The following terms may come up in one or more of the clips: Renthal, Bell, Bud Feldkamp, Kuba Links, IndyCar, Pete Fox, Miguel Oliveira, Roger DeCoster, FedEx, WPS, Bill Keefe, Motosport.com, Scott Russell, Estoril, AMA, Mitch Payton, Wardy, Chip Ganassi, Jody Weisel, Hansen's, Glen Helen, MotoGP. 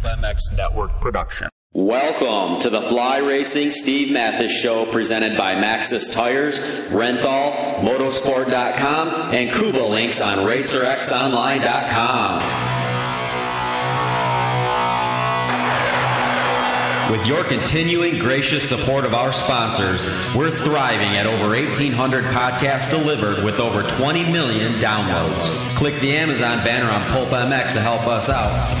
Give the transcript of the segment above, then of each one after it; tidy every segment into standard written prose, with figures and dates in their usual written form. Pulp MX Network production. Welcome to the Fly Racing Steve Mathis Show, presented by Maxxis Tires, Renthal, Motosport.com, and Kuba Links on RacerXOnline.com. With your continuing gracious support of our sponsors, we're thriving at over 1,800 podcasts delivered with over 20 million downloads. Click the Amazon banner on Pulp MX to help us out.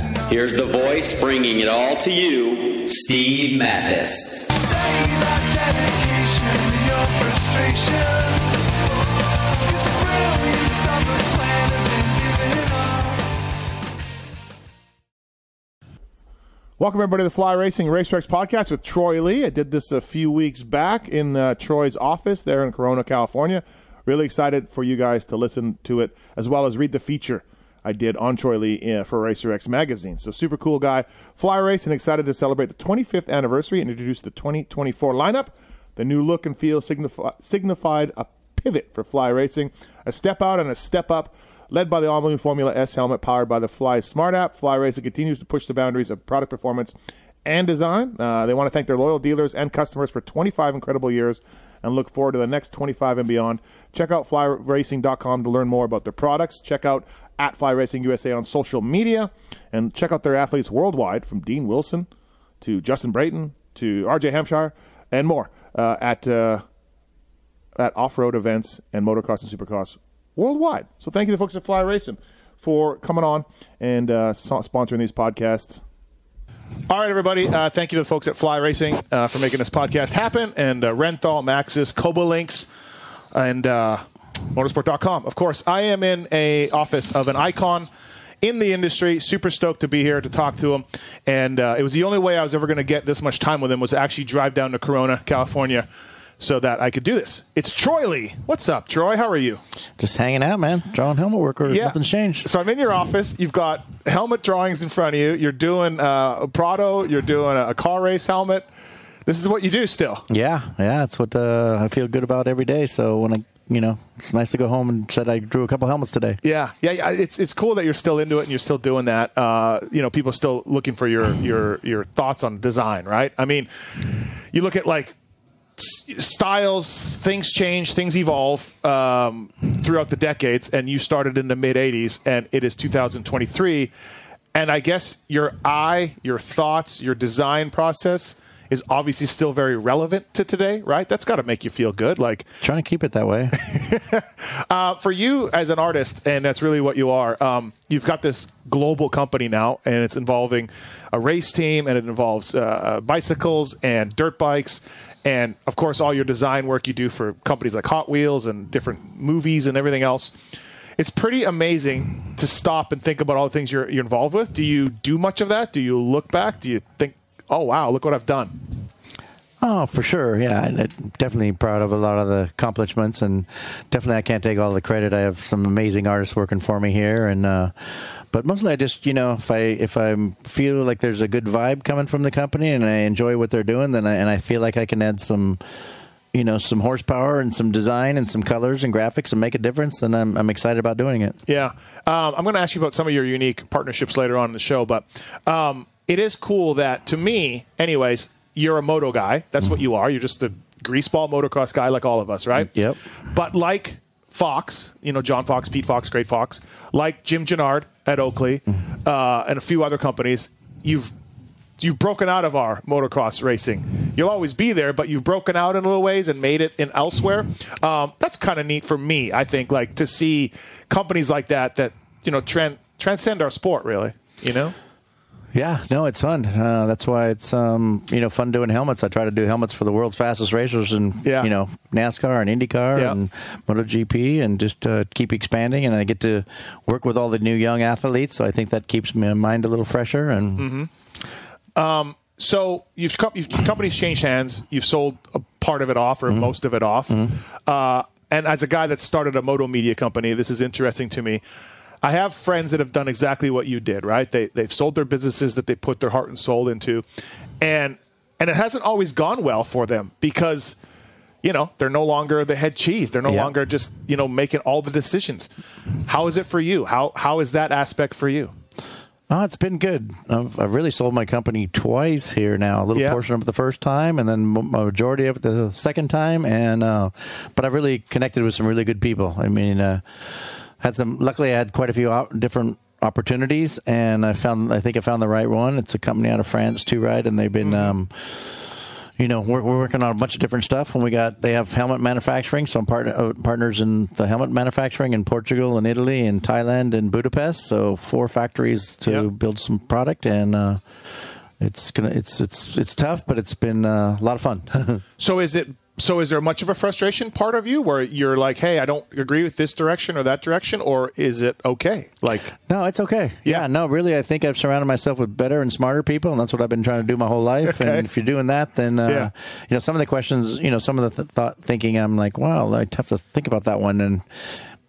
Here's the voice bringing it all to you, Steve Mathis. Say that dedication, your frustration. It's a brilliant summer plan as you've given it all. Welcome, everybody, to the Fly Racing Racer X podcast with Troy Lee. I did this a few weeks back in Troy's office there in Corona, California. Really excited for you guys to listen to it, as well as read the feature I did on Troy Lee for Racer X magazine. So super cool guy. Fly Racing, excited to celebrate the 25th anniversary and introduce the 2024 lineup. The new look and feel signified a pivot for Fly Racing, a step out and a step up, led by the all-new Formula S helmet powered by the Fly Smart app. Fly Racing continues to push the boundaries of product performance and design. They want to thank their loyal dealers and customers for 25 incredible years and look forward to the next 25 and beyond. Check out flyracing.com to learn more about their products. Check out at Fly Racing USA on social media, and check out their athletes worldwide, from Dean Wilson to Justin Brayton to RJ Hampshire and more at off-road events and motocross and supercross worldwide. So thank you to the folks at Fly Racing for coming on and sponsoring these podcasts. All right, everybody. Thank you to the folks at Fly Racing for making this podcast happen, and Renthal, Maxxis, Kuba Links, and Motosport.com. Of course, I am in a office of an icon in the industry. Super stoked to be here to talk to him, and it was the only way I was ever going to get this much time with him was to actually drive down to Corona, California, so that I could do this. It's Troy Lee. What's up, Troy? How are you? Just hanging out, man. Drawing helmet work, or nothing's changed. So I'm in your office. You've got helmet drawings in front of you. You're doing a Prado. You're doing a car race helmet. This is what you do still. Yeah. That's what I feel good about every day. So when I, it's nice to go home and said I drew a couple helmets today. Yeah. It's cool that you're still into it and you're still doing that. People are still looking for your thoughts on design, right? I mean, you look at like styles, things change, things evolve throughout the decades, and you started in the mid-'80s, and it is 2023, and I guess your eye, your thoughts, your design process is obviously still very relevant to today, right? That's got to make you feel good. Like, trying to keep it that way. For you as an artist, and that's really what you are, you've got this global company now, and it's involving a race team, and it involves bicycles and dirt bikes, and, of course, all your design work you do for companies like Hot Wheels and different movies and everything else. It's pretty amazing to stop and think about all the things you're involved with. Do you do much of that? Do you look back? Do you think, oh, wow, look what I've done? Oh, for sure. Yeah, I'm definitely proud of a lot of the accomplishments, and definitely I can't take all the credit. I have some amazing artists working for me here, and but mostly I just, if I feel like there's a good vibe coming from the company and I enjoy what they're doing, then I feel like I can add some, some horsepower and some design and some colors and graphics and make a difference, then I'm excited about doing it. Yeah. I'm going to ask you about some of your unique partnerships later on in the show, but it is cool that, to me, anyways, you're a moto guy. That's what you are. You're just a greaseball motocross guy like all of us, right? Yep. But like Fox, John Fox, Pete Fox, Great Fox, like Jim Gennard at Oakley and a few other companies, you've broken out of our motocross racing. You'll always be there, but you've broken out in little ways and made it in elsewhere. That's kind of neat for me, I think, like to see companies like that transcend our sport, really, Yeah, no, it's fun. That's why it's, fun doing helmets. I try to do helmets for the world's fastest racers and, NASCAR and IndyCar and MotoGP, and just keep expanding. And I get to work with all the new young athletes. So I think that keeps my mind a little fresher. And So you've companies changed hands. You've sold a part of it off or most of it off. And as a guy that started a moto media company, this is interesting to me. I have friends that have done exactly what you did, right? They've sold their businesses that they put their heart and soul into. And it hasn't always gone well for them because, you know, they're no longer the head cheese. They're no longer just, you know, making all the decisions. How is it for you? How is that aspect for you? Oh, it's been good. I've really sold my company twice here now. A little portion of it the first time, and then a majority of it the second time. And but I've really connected with some really good people. I mean, had some. Luckily, I had quite a few different opportunities, and I think I found the right one. It's a company out of France, Two Ride, and they've been. You know, we're working on a bunch of different stuff. And they have helmet manufacturing, so I'm partners in the helmet manufacturing in Portugal and Italy and Thailand and Budapest. So 4 factories to build some product, and it's tough, but it's been a lot of fun. So is there much of a frustration part of you where you're like, hey, I don't agree with this direction or that direction, or is it okay? Like, no, it's okay. Yeah, no, really, I think I've surrounded myself with better and smarter people, and that's what I've been trying to do my whole life. Okay. And if you're doing that, then, you know, some of the questions, you know, some of the thinking, I'm like, wow, I have to think about that one. And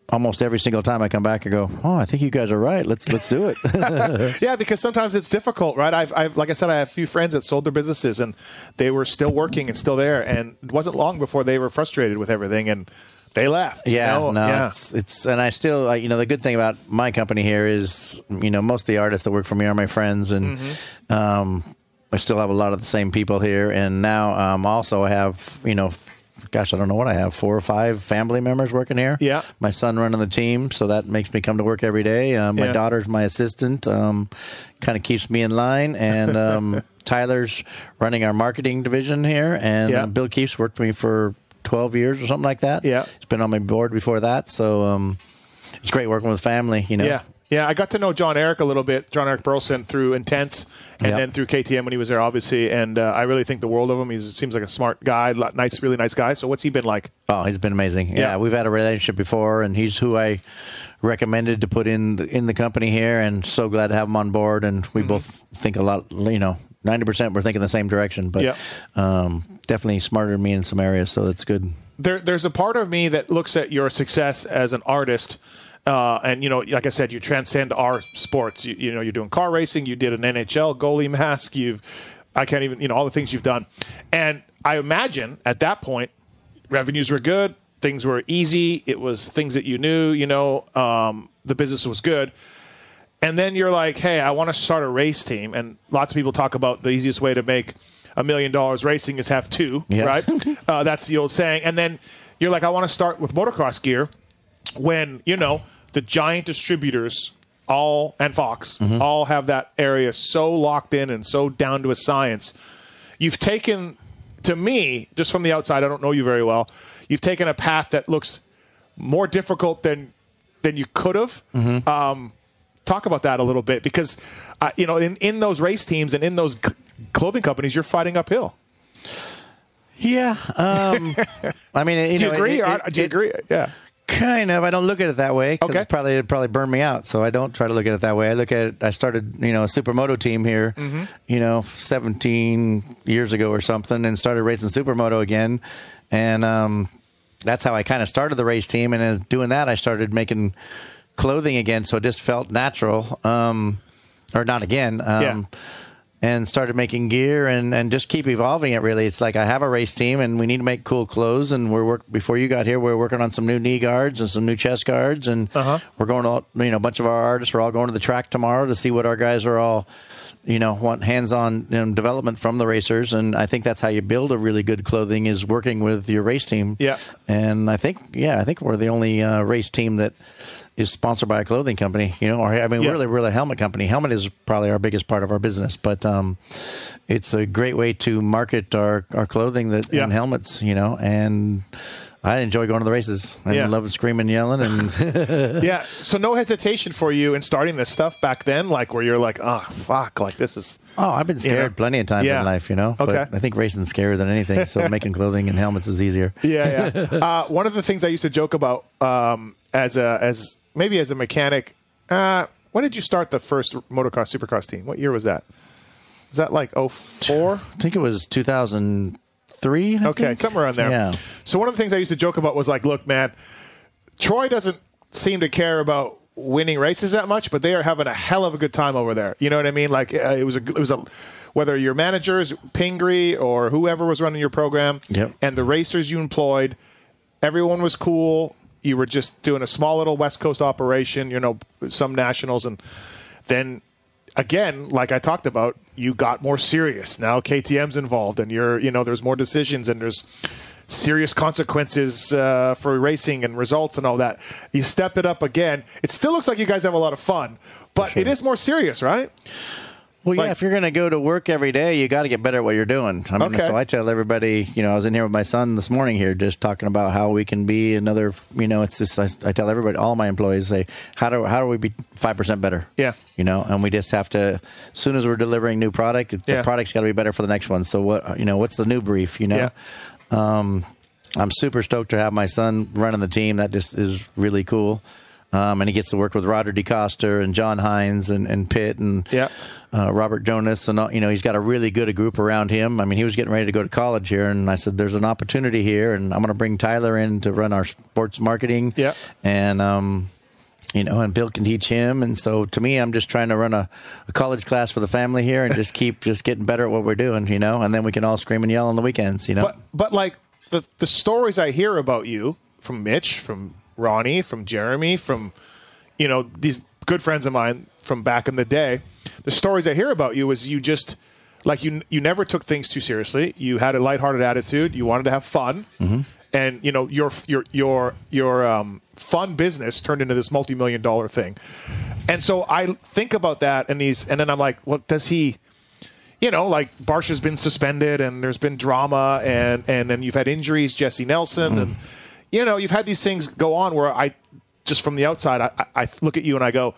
almost every single time I come back, I go, oh, I think you guys are right. Let's do it. Yeah, because sometimes it's difficult, right? Like I said, I have a few friends that sold their businesses, and they were still working and still there, and it wasn't long before they were frustrated with everything, and they left. Yeah, you know? It's and I still, you know, the good thing about my company here is, you know, most of the artists that work for me are my friends, and I still have a lot of the same people here, and now also I have, you know, gosh, I don't know what I have, 4 or 5 family members working here. Yeah. My son running the team, so that makes me come to work every day. My daughter's my assistant, kind of keeps me in line. And Tyler's running our marketing division here. And Bill Keefe's worked for me for 12 years or something like that. Yeah. He's been on my board before that. So it's great working with family, you know. Yeah. Yeah, I got to know John Eric a little bit, John Eric Burleson, through Intense and then through KTM when he was there, obviously. And I really think the world of him. He seems like a smart guy, really nice guy. So what's he been like? Oh, he's been amazing. Yeah, we've had a relationship before, and he's who I recommended to put in the company here, and so glad to have him on board. And we both think a lot, you know, 90% we're thinking the same direction, but definitely smarter than me in some areas, so that's good. There's a part of me that looks at your success as an artist. And, you know, like I said, you transcend our sports. You know, you're doing car racing. You did an NHL goalie mask. I can't even, you know, all the things you've done. And I imagine at that point, revenues were good. Things were easy. It was things that you knew, you know, the business was good. And then you're like, hey, I want to start a race team. And lots of people talk about the easiest way to make $1 million racing is have 2, right? That's the old saying. And then you're like, I want to start with motocross gear. When, you know, the giant distributors and Fox all have that area so locked in and so down to a science. You've taken, to me, just from the outside, I don't know you very well, you've taken a path that looks more difficult than you could have. Talk about that a little bit, because, you know, in those race teams and in those clothing companies, you're fighting uphill. Yeah. I mean, you do you know, agree? Do you agree? Yeah. Kind of. I don't look at it that way, because it'd probably burn me out, so I don't try to look at it that way. I look at it, I started, you know, a supermoto team here, you know, 17 years ago or something, and started racing supermoto again, and that's how I kind of started the race team, and in doing that, I started making clothing again, so it just felt natural, or not again, and started making gear and just keep evolving it, really. It's like I have a race team, and we need to make cool clothes. And before you got here, we were working on some new knee guards and some new chest guards. And we're going to, you know, a bunch of our artists, we're all going to the track tomorrow to see what our guys are all, you know, want hands-on, you know, development from the racers. And I think that's how you build a really good clothing, is working with your race team. Yeah. And I think we're the only race team that is sponsored by a clothing company, you know, or I mean, really, really a helmet company. Helmet is probably our biggest part of our business, but it's a great way to market our clothing that and helmets, you know, and I enjoy going to the races. I love screaming, yelling, and So no hesitation for you in starting this stuff back then, like where you're like, oh fuck, like this is. Oh, I've been scared plenty of times in life, you know. Okay. But I think racing's scarier than anything, so making clothing and helmets is easier. One of the things I used to joke about as a mechanic, when did you start the first motocross supercross team? What year was that? Is that like 04? I think it was 2003. I think. Somewhere around there. Yeah. So one of the things I used to joke about was like, look, man, Troy doesn't seem to care about winning races that much, but they are having a hell of a good time over there. You know what I mean? Like it was a whether your managers, Pingree or whoever was running your program, yep, and the racers you employed, everyone was cool. You were just doing a small little West Coast operation, you know, some nationals. And then, again, like I talked about, you got more serious. Now KTM's involved and you're, you know, there's more decisions and there's serious consequences for racing and results and all that. You step it up again. It still looks like you guys have a lot of fun, but sure, it is more serious, right? Well, yeah, if you're going to go to work every day, you got to get better at what you're doing. I mean, okay, so I tell everybody, you know, I was in here with my son this morning here just talking about how we can be another, you know, it's just, I tell everybody, all my employees say, how do we be 5% better? Yeah. You know, and we just have to, as soon as we're delivering new product, yeah, the product's got to be better for the next one. So what, you know, what's the new brief, you know? Yeah. I'm super stoked to have my son running the team. That just is really cool. And he gets to work with Roger DeCoster and John Hines and Pitt and Robert Jonas. And, all, you know, he's got a really good group around him. I mean, he was getting ready to go to college here. And I said, there's an opportunity here. And I'm going to bring Tyler in to run our sports marketing. Yeah. And, you know, and Bill can teach him. And so to me, I'm just trying to run a college class for the family here and just keep just getting better at what we're doing, you know. And then we can all scream and yell on the weekends, you know. But like the stories I hear about you from Mitch, from Ronnie, from Jeremy, from, you know, these good friends of mine from back in the day, the stories I hear about you is you just, like, you never took things too seriously. You had a lighthearted attitude. You wanted to have fun. Mm-hmm. And, you know, your fun business turned into this multi-million-dollar thing. And so I think about that, and then I'm like, well, does he, you know, like, Barsh has been suspended, and there's been drama, and then you've had injuries, Jesse Nelson, mm-hmm, and, you know, you've had these things go on where I, just from the outside, I look at you and I go,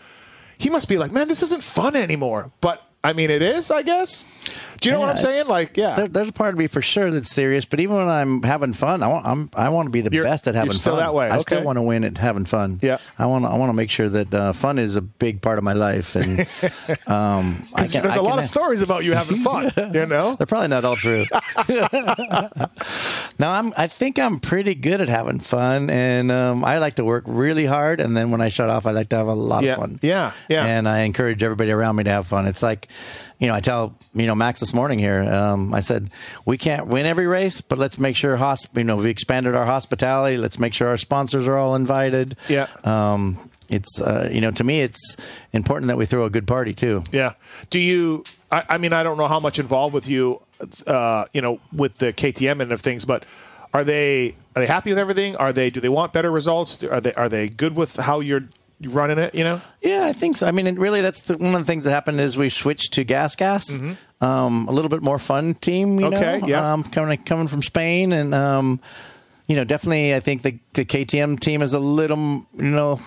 he must be like, man, this isn't fun anymore. But, I mean, it is, I guess. Do you know what I'm saying? Like, yeah. There's a part of me for sure that's serious, but even when I'm having fun, I want to be the best at having fun. You're still that way. Okay. I still want to win at having fun. Yeah. I want to make sure that fun is a big part of my life. And there's a lot of stories about you having fun, you know? They're probably not all true. No, I think I'm pretty good at having fun, and I like to work really hard, and then when I shut off, I like to have a lot of fun. Yeah, yeah. And I encourage everybody around me to have fun. It's like, you know, I tell, you know, Max this morning here, I said, we can't win every race, but let's make sure, we expanded our hospitality. Let's make sure our sponsors are all invited. Yeah. It's, you know, to me, it's important that we throw a good party, too. Yeah. Do you, I mean, I don't know how much involved with you, you know, with the KTM end of things, but are they happy with everything? Do they want better results? Are they good with how you're running it, you know? Yeah, I think so. I mean, really, that's one of the things that happened is we switched to Gas Gas, mm-hmm, a little bit more fun team, you know, yeah. Coming from Spain. And, you know, definitely I think the KTM team is a little, you know,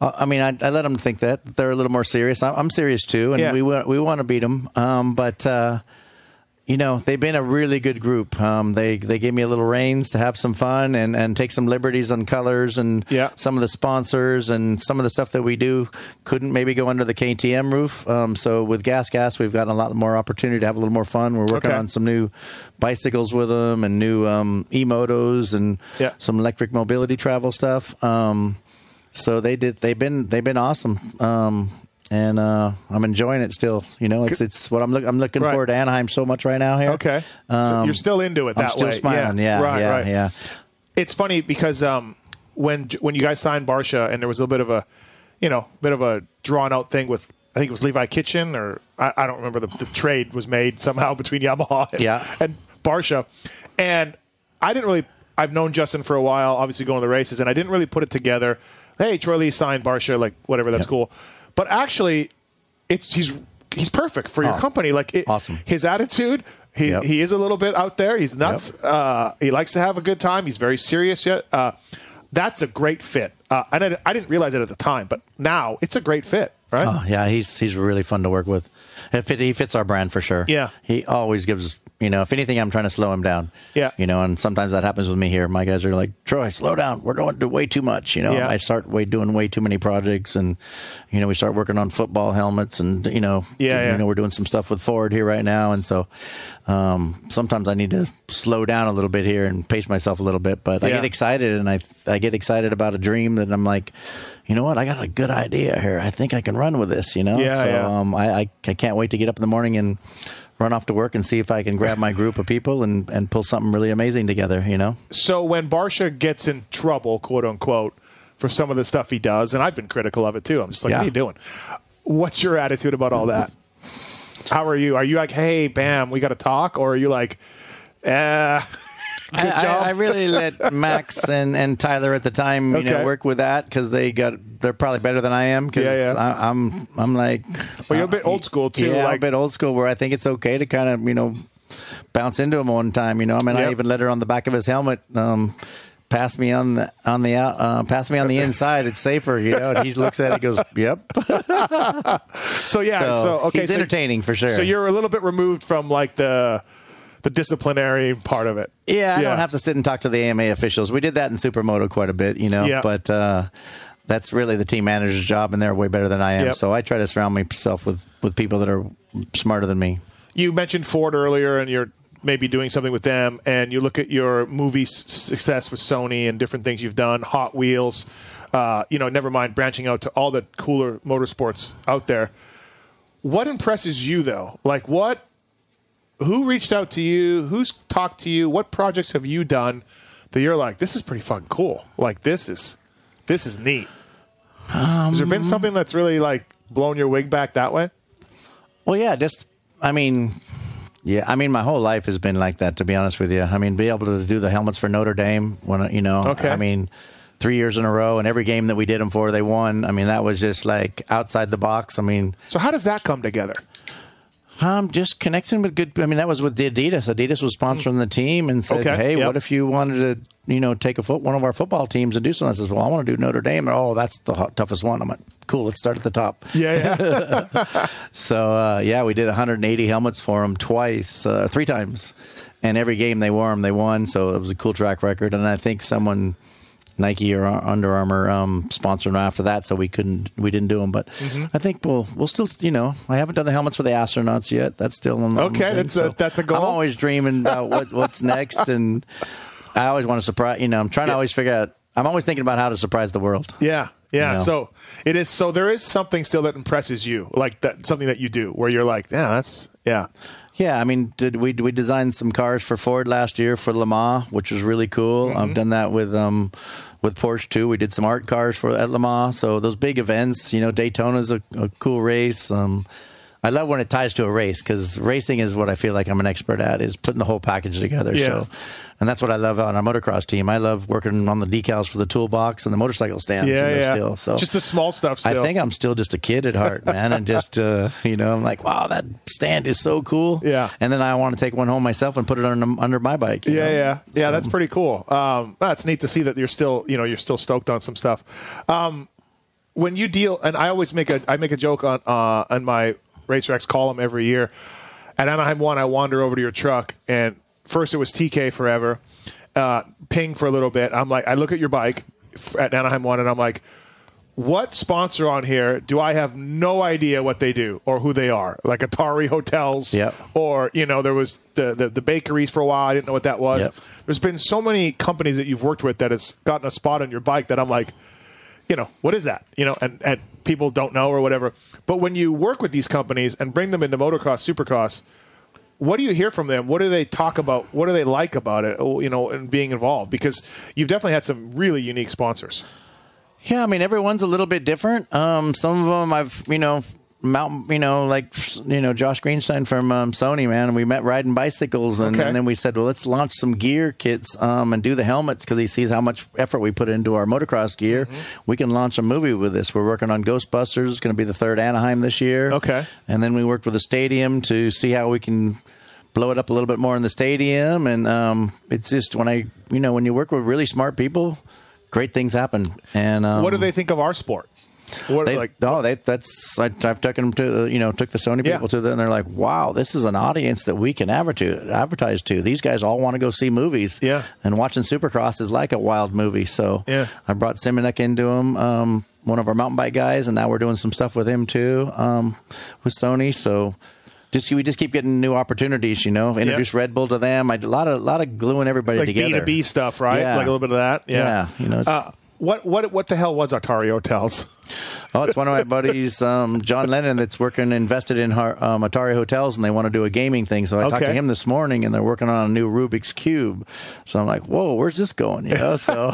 I mean, I let them think that. They're a little more serious. I'm serious, too, and we want to beat them. You know, they've been a really good group. They gave me a little reins to have some fun and take some liberties on colors and some of the sponsors and some of the stuff that we do couldn't maybe go under the KTM roof. So with Gas Gas, we've gotten a lot more opportunity to have a little more fun. We're working on some new bicycles with them and new e-motos and some electric mobility travel stuff. So they've been awesome. And I'm enjoying it still. You know, it's what I'm looking forward to Anaheim so much right now here. Okay. So you're still into it that way. I'm still smiling. Yeah. It's funny because when you guys signed Barsha and there was a bit of a, you know, drawn out thing with, I think it was Levi Kitchen or I don't remember, the trade was made somehow between Yamaha and Barsha. And I've known Justin for a while, obviously going to the races, and I didn't really put it together. Hey, Troy Lee signed Barsha, like whatever, that's cool. But actually, he's perfect for your company. Like awesome. His attitude, he is a little bit out there. He's nuts. Yep. He likes to have a good time. He's very serious. That's a great fit. And I didn't realize it at the time, but now it's a great fit, right? Oh yeah, he's really fun to work with. He fits our brand for sure. Yeah, he always gives You know, if anything, I'm trying to slow him down. Yeah. You know, and sometimes that happens with me here. My guys are like, Troy, slow down. We're doing way too much. You know, yeah. I start doing way too many projects, and, you know, we start working on football helmets, and, you know, you know, we're doing some stuff with Ford here right now. And so sometimes I need to slow down a little bit here and pace myself a little bit. But I get excited, and I get excited about a dream that I'm like, you know what? I got a good idea here. I think I can run with this, you know? Yeah, so yeah. I can't wait to get up in the morning and run off to work and see if I can grab my group of people and pull something really amazing together, you know? So when Barsha gets in trouble, quote unquote, for some of the stuff he does, and I've been critical of it too. I'm just like, what are you doing? What's your attitude about all that? How are you? Are you like, hey, bam, we got to talk? Or are you like, I really let Max and Tyler at the time, you know, work with that because they're probably better than I am. Because I'm like, well, you're a bit old school too. Yeah, like, I'm a bit old school where I think it's okay to kind of, you know, bounce into him one time. You know, I mean, I even let her on the back of his helmet. Pass me on the pass me on the inside. It's safer, you know. And he looks at it, and goes, "Yep." So okay, he's entertaining for sure. So you're a little bit removed from like the disciplinary part of it. Yeah, I don't have to sit and talk to the AMA officials. We did that in Supermoto quite a bit, you know, but that's really the team manager's job, and they're way better than I am. Yep. So I try to surround myself with people that are smarter than me. You mentioned Ford earlier, and you're maybe doing something with them, and you look at your movie success with Sony and different things you've done, Hot Wheels, you know, never mind branching out to all the cooler motorsports out there. What impresses you, though? Like, what? Who reached out to you? Who's talked to you? What projects have you done that you're like, this is pretty fucking cool? Like, this is neat. Has there been something that's really, like, blown your wig back that way? Well, yeah, my whole life has been like that, to be honest with you. I mean, be able to do the helmets for Notre Dame when, you know, 3 years in a row, and every game that we did them for, they won. I mean, that was just, like, outside the box. I mean. So how does that come together? Just connecting with good. I mean, that was with the Adidas. Adidas was sponsoring the team and said, "Hey, what if you wanted to, you know, take one of our football teams and do something?" I says, "Well, I want to do Notre Dame." And, oh, that's the toughest one. I'm like, "Cool, let's start at the top." Yeah. So we did 180 helmets for them three times, and every game they wore them, they won. So it was a cool track record. And I think someone, Nike or Under Armour, sponsored after that, so we didn't do them. But I think we'll still, you know, I haven't done the helmets for the astronauts yet. That's still on the okay. That's a goal. I'm always dreaming about what's next, and I always want to surprise. You know, I'm trying to always figure out. I'm always thinking about how to surprise the world. Yeah, yeah. You know? So it is. So there is something still that impresses you, like that something that you do where you're like, yeah, that's yeah. Yeah, I mean, we designed some cars for Ford last year for Le Mans, which was really cool. Mm-hmm. I've done that with Porsche too. We did some art cars at Le Mans. So those big events, you know, Daytona's a cool race. I love when it ties to a race, because racing is what I feel like I'm an expert at, is putting the whole package together. Yeah. So, and that's what I love on our motocross team. I love working on the decals for the toolbox and the motorcycle stands. Yeah. Still, so just the small stuff still. I think I'm still just a kid at heart, man. And just, you know, I'm like, wow, that stand is so cool. Yeah. And then I want to take one home myself and put it under my bike. You know? So, yeah, that's pretty cool. That's neat to see that you're still, you know, stoked on some stuff. When you deal, and I always make a joke on my Racer X column every year. At Anaheim 1, I wander over to your truck, and first it was TK forever, Ping for a little bit. I'm like, I look at your bike at Anaheim 1, and I'm like, what sponsor on here do I have no idea what they do or who they are? Like Atari Hotels, or, you know, there was the bakeries for a while. I didn't know what that was. Yep. There's been so many companies that you've worked with that has gotten a spot on your bike that I'm like, you know, what is that? You know, and people don't know or whatever. But when you work with these companies and bring them into motocross, supercross, what do you hear from them? What do they talk about? What do they like about it, you know, and being involved? Because you've definitely had some really unique sponsors. Yeah, I mean, everyone's a little bit different. Some of them I've, you know, Josh Greenstein from Sony, man, and we met riding bicycles, and then we said, well, let's launch some gear kits and do the helmets, because he sees how much effort we put into our motocross gear. Mm-hmm. We can launch a movie with this. We're working on Ghostbusters. It's going to be the third Anaheim this year. Okay. And then we worked with the stadium to see how we can blow it up a little bit more in the stadium. And it's just when you work with really smart people, great things happen. And what do they think of our sport? What, I've taken them to, took the Sony people to them, and they're like, wow, this is an audience that we can advertise to. These guys all want to go see movies. Yeah. And watching Supercross is like a wild movie. So yeah. I brought Simonek into them, one of our mountain bike guys, and now we're doing some stuff with him too, with Sony. So we just keep getting new opportunities, Introduce Red Bull to them. I did a lot of gluing everybody together. Like B2B stuff, right? Yeah. Like a little bit of that. Yeah. It's, what the hell was Atari Hotels? Oh, it's one of my buddies, John Lennon, that's invested in Atari Hotels, and they want to do a gaming thing. So I talked to him this morning, and they're working on a new Rubik's Cube. So I'm like, whoa, where's this going? So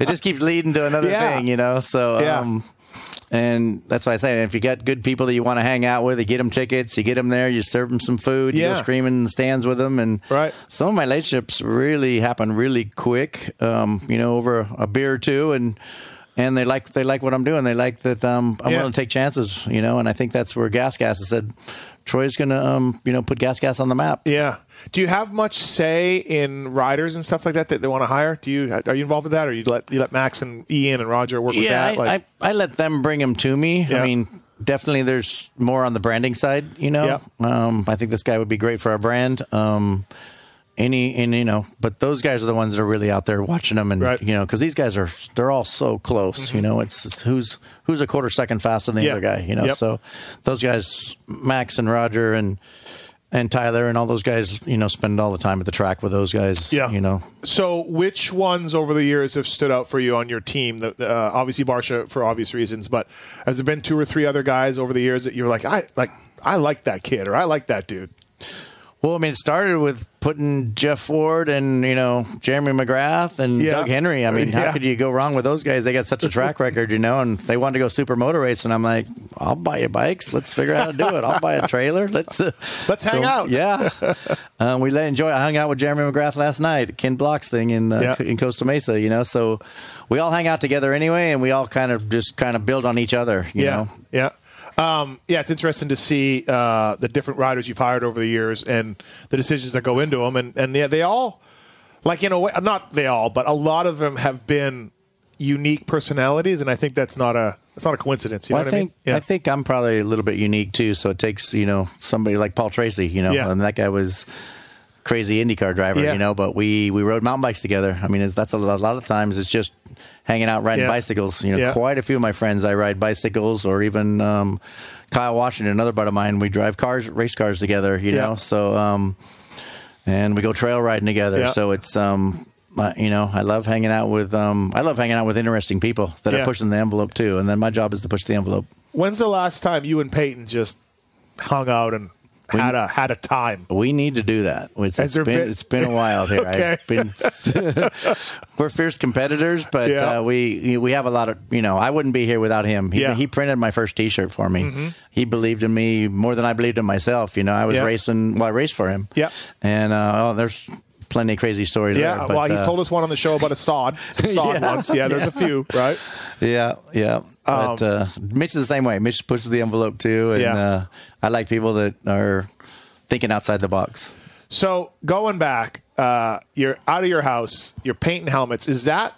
it just keeps leading to another thing, So and that's why I say, if you got good people that you want to hang out with, you get them tickets, you get them there, you serve them some food, you go screaming in the stands with them. And some of my relationships really happen really quick, over a beer or two. And they like what I'm doing. They like that I'm willing to take chances, and I think that's where Gas Gas has said, Troy's going to, put Gas Gas on the map. Yeah. Do you have much say in riders and stuff like that they want to hire? Are you involved with that, or you let Max and Ian and Roger work with that? I let them bring them to me. Yeah. I mean, definitely there's more on the branding side, I think this guy would be great for our brand. But those guys are the ones that are really out there watching them, and because these guys they're all so close. Mm-hmm. It's who's a quarter second faster than the other guy. So those guys, Max and Roger and Tyler and all those guys, spend all the time at the track with those guys. Yeah. So which ones over the years have stood out for you on your team? Obviously Barsha for obvious reasons, but has there been two or three other guys over the years that you're like, I like that kid, or I like that dude? Well, it started with putting Jeff Ward and, Jeremy McGrath and Doug Henry. I mean, how could you go wrong with those guys? They got such a track record, and they wanted to go super motor race. And I'm like, I'll buy you bikes. Let's figure out how to do it. I'll buy a trailer. Let's hang out. Yeah. I hung out with Jeremy McGrath last night, Ken Block's thing in Costa Mesa, So we all hang out together anyway, and we all kind of build on each other, you know? Yeah. It's interesting to see the different riders you've hired over the years and the decisions that go into them. And they all, not they all, but a lot of them have been unique personalities. And I think that's not a coincidence. I think I'm probably a little bit unique too. So it takes, somebody like Paul Tracy, and that guy was crazy IndyCar driver, but we rode mountain bikes together. I mean, that's a lot of times it's just hanging out, riding bicycles. Quite a few of my friends, I ride bicycles, or even Kyle Washington, another buddy of mine, we drive race cars together, know, so, and we go trail riding together. Yeah. So it's, I love hanging out with, interesting people that are pushing the envelope too. And then my job is to push the envelope. When's the last time you and Peyton just hung out and had a time? We need to do that. It's been a while here. Okay. We're fierce competitors, but we have a lot of, I wouldn't be here without him. He printed my first T-shirt for me. Mm-hmm. He believed in me more than I believed in myself. I was racing. Well, I raced for him. Yeah. And there's plenty of crazy stories. Yeah. There, but, he's told us one on the show about a sod. Some sod once. Yeah. There's a few, right? Yeah. Yeah. But Mitch is the same way. Mitch pushes the envelope too, and I like people that are thinking outside the box. So going back, you're out of your house. You're painting helmets. Is that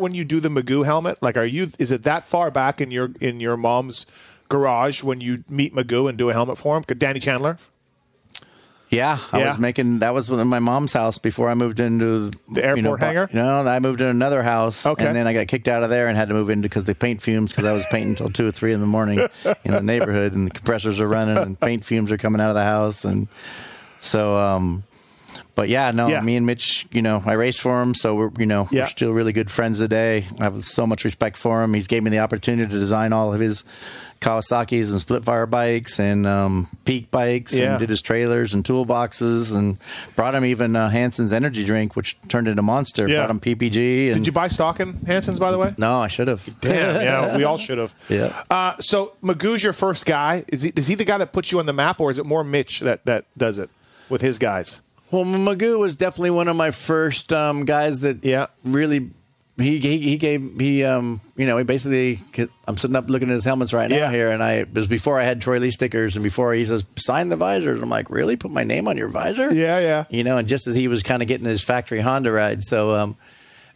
when you do the Magoo helmet? Like, is it that far back in your mom's garage when you meet Magoo and do a helmet for him? Danny Chandler. Yeah, I was making, that was in my mom's house before I moved into the airport hangar. I moved into another house, and then I got kicked out of there and had to move into, because the paint fumes, because I was painting until 2 or 3 in the morning in the neighborhood, and the compressors are running and paint fumes are coming out of the house. And so, me and Mitch, I raced for him. So we're still really good friends today. I have so much respect for him. He's gave me the opportunity to design all of his Kawasaki's and split fire bikes and peak bikes, and did his trailers and toolboxes, and brought him even Hansen's energy drink, which turned into Monster. Yeah. Brought him PPG. Did you buy stock in Hansen's, by the way? No, I should have. Damn, yeah, we all should have. Yeah. So Magoo's your first guy. Is he the guy that puts you on the map, or is it more Mitch that does it with his guys? Well, Magoo was definitely one of my first guys that really. He basically, I'm sitting up looking at his helmets right now here, and it was before I had Troy Lee stickers, and before he says, sign the visors. I'm like, really? Put my name on your visor? Yeah, yeah. And just as he was kind of getting his factory Honda ride. So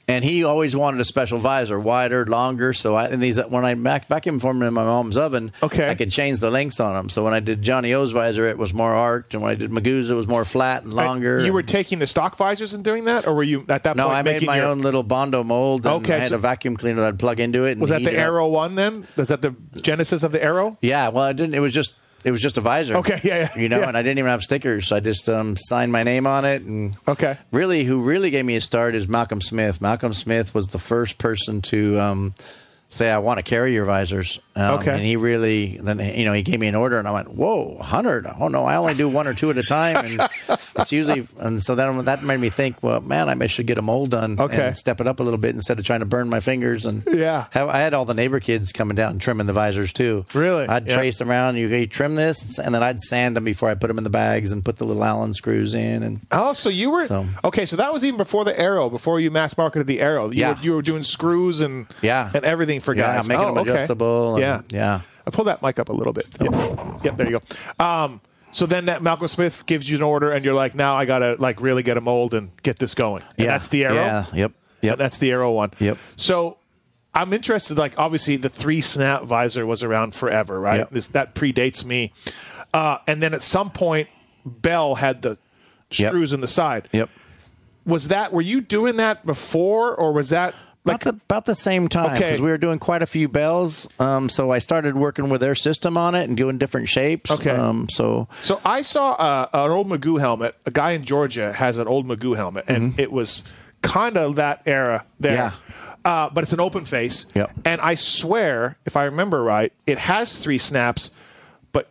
And he always wanted a special visor, wider, longer. So I, and these, when I vacuum formed them in my mom's oven, I could change the length on them. So when I did Johnny O's visor, it was more arched. And when I did Magoo's, it was more flat and longer. And you were taking the stock visors and doing that? Or were you at that point? No, I made my own little Bondo mold. And I had a vacuum cleaner that I'd plug into it. And was that the Arrow one then? Was that the genesis of the Arrow? Yeah, well, I didn't. It was just a visor. Okay, yeah. You know, and I didn't even have stickers. So I just signed my name on it. And really, who really gave me a start is Malcolm Smith. Malcolm Smith was the first person to say, I want to carry your visors. And he really, then, you know, he gave me an order and I went, whoa, 100. Oh, no, I only do one or two at a time. And it's usually, and so then that made me think, well, man, I should get a mold done and step it up a little bit instead of trying to burn my fingers. And I had all the neighbor kids coming down and trimming the visors too. Really? I'd trace them around, you trim this, and then I'd sand them before I put them in the bags and put the little Allen screws in. And so that was even before the Arrow, before you mass marketed the Arrow. You were doing scrues and everything for guys. Yeah, making them adjustable. Yeah. I pull that mic up a little bit. Yep, there you go. So then that Malcolm Smith gives you an order, and you're like, now I got to like really get a mold and get this going. And that's the Arrow? Yeah, yep. And that's the Arrow one. Yep. So I'm interested, like, obviously the 3-snap visor was around forever, right? Yep. That predates me. And then at some point, Bell had the screws in the side. Yep. Was that, were you doing that before, or was that... Like, about the same time, because we were doing quite a few Bells, so I started working with their system on it and doing different shapes. So I saw an old Magoo helmet. A guy in Georgia has an old Magoo helmet, and it was kind of that era there. Yeah. But it's an open face, and I swear, if I remember right, it has 3 snaps. But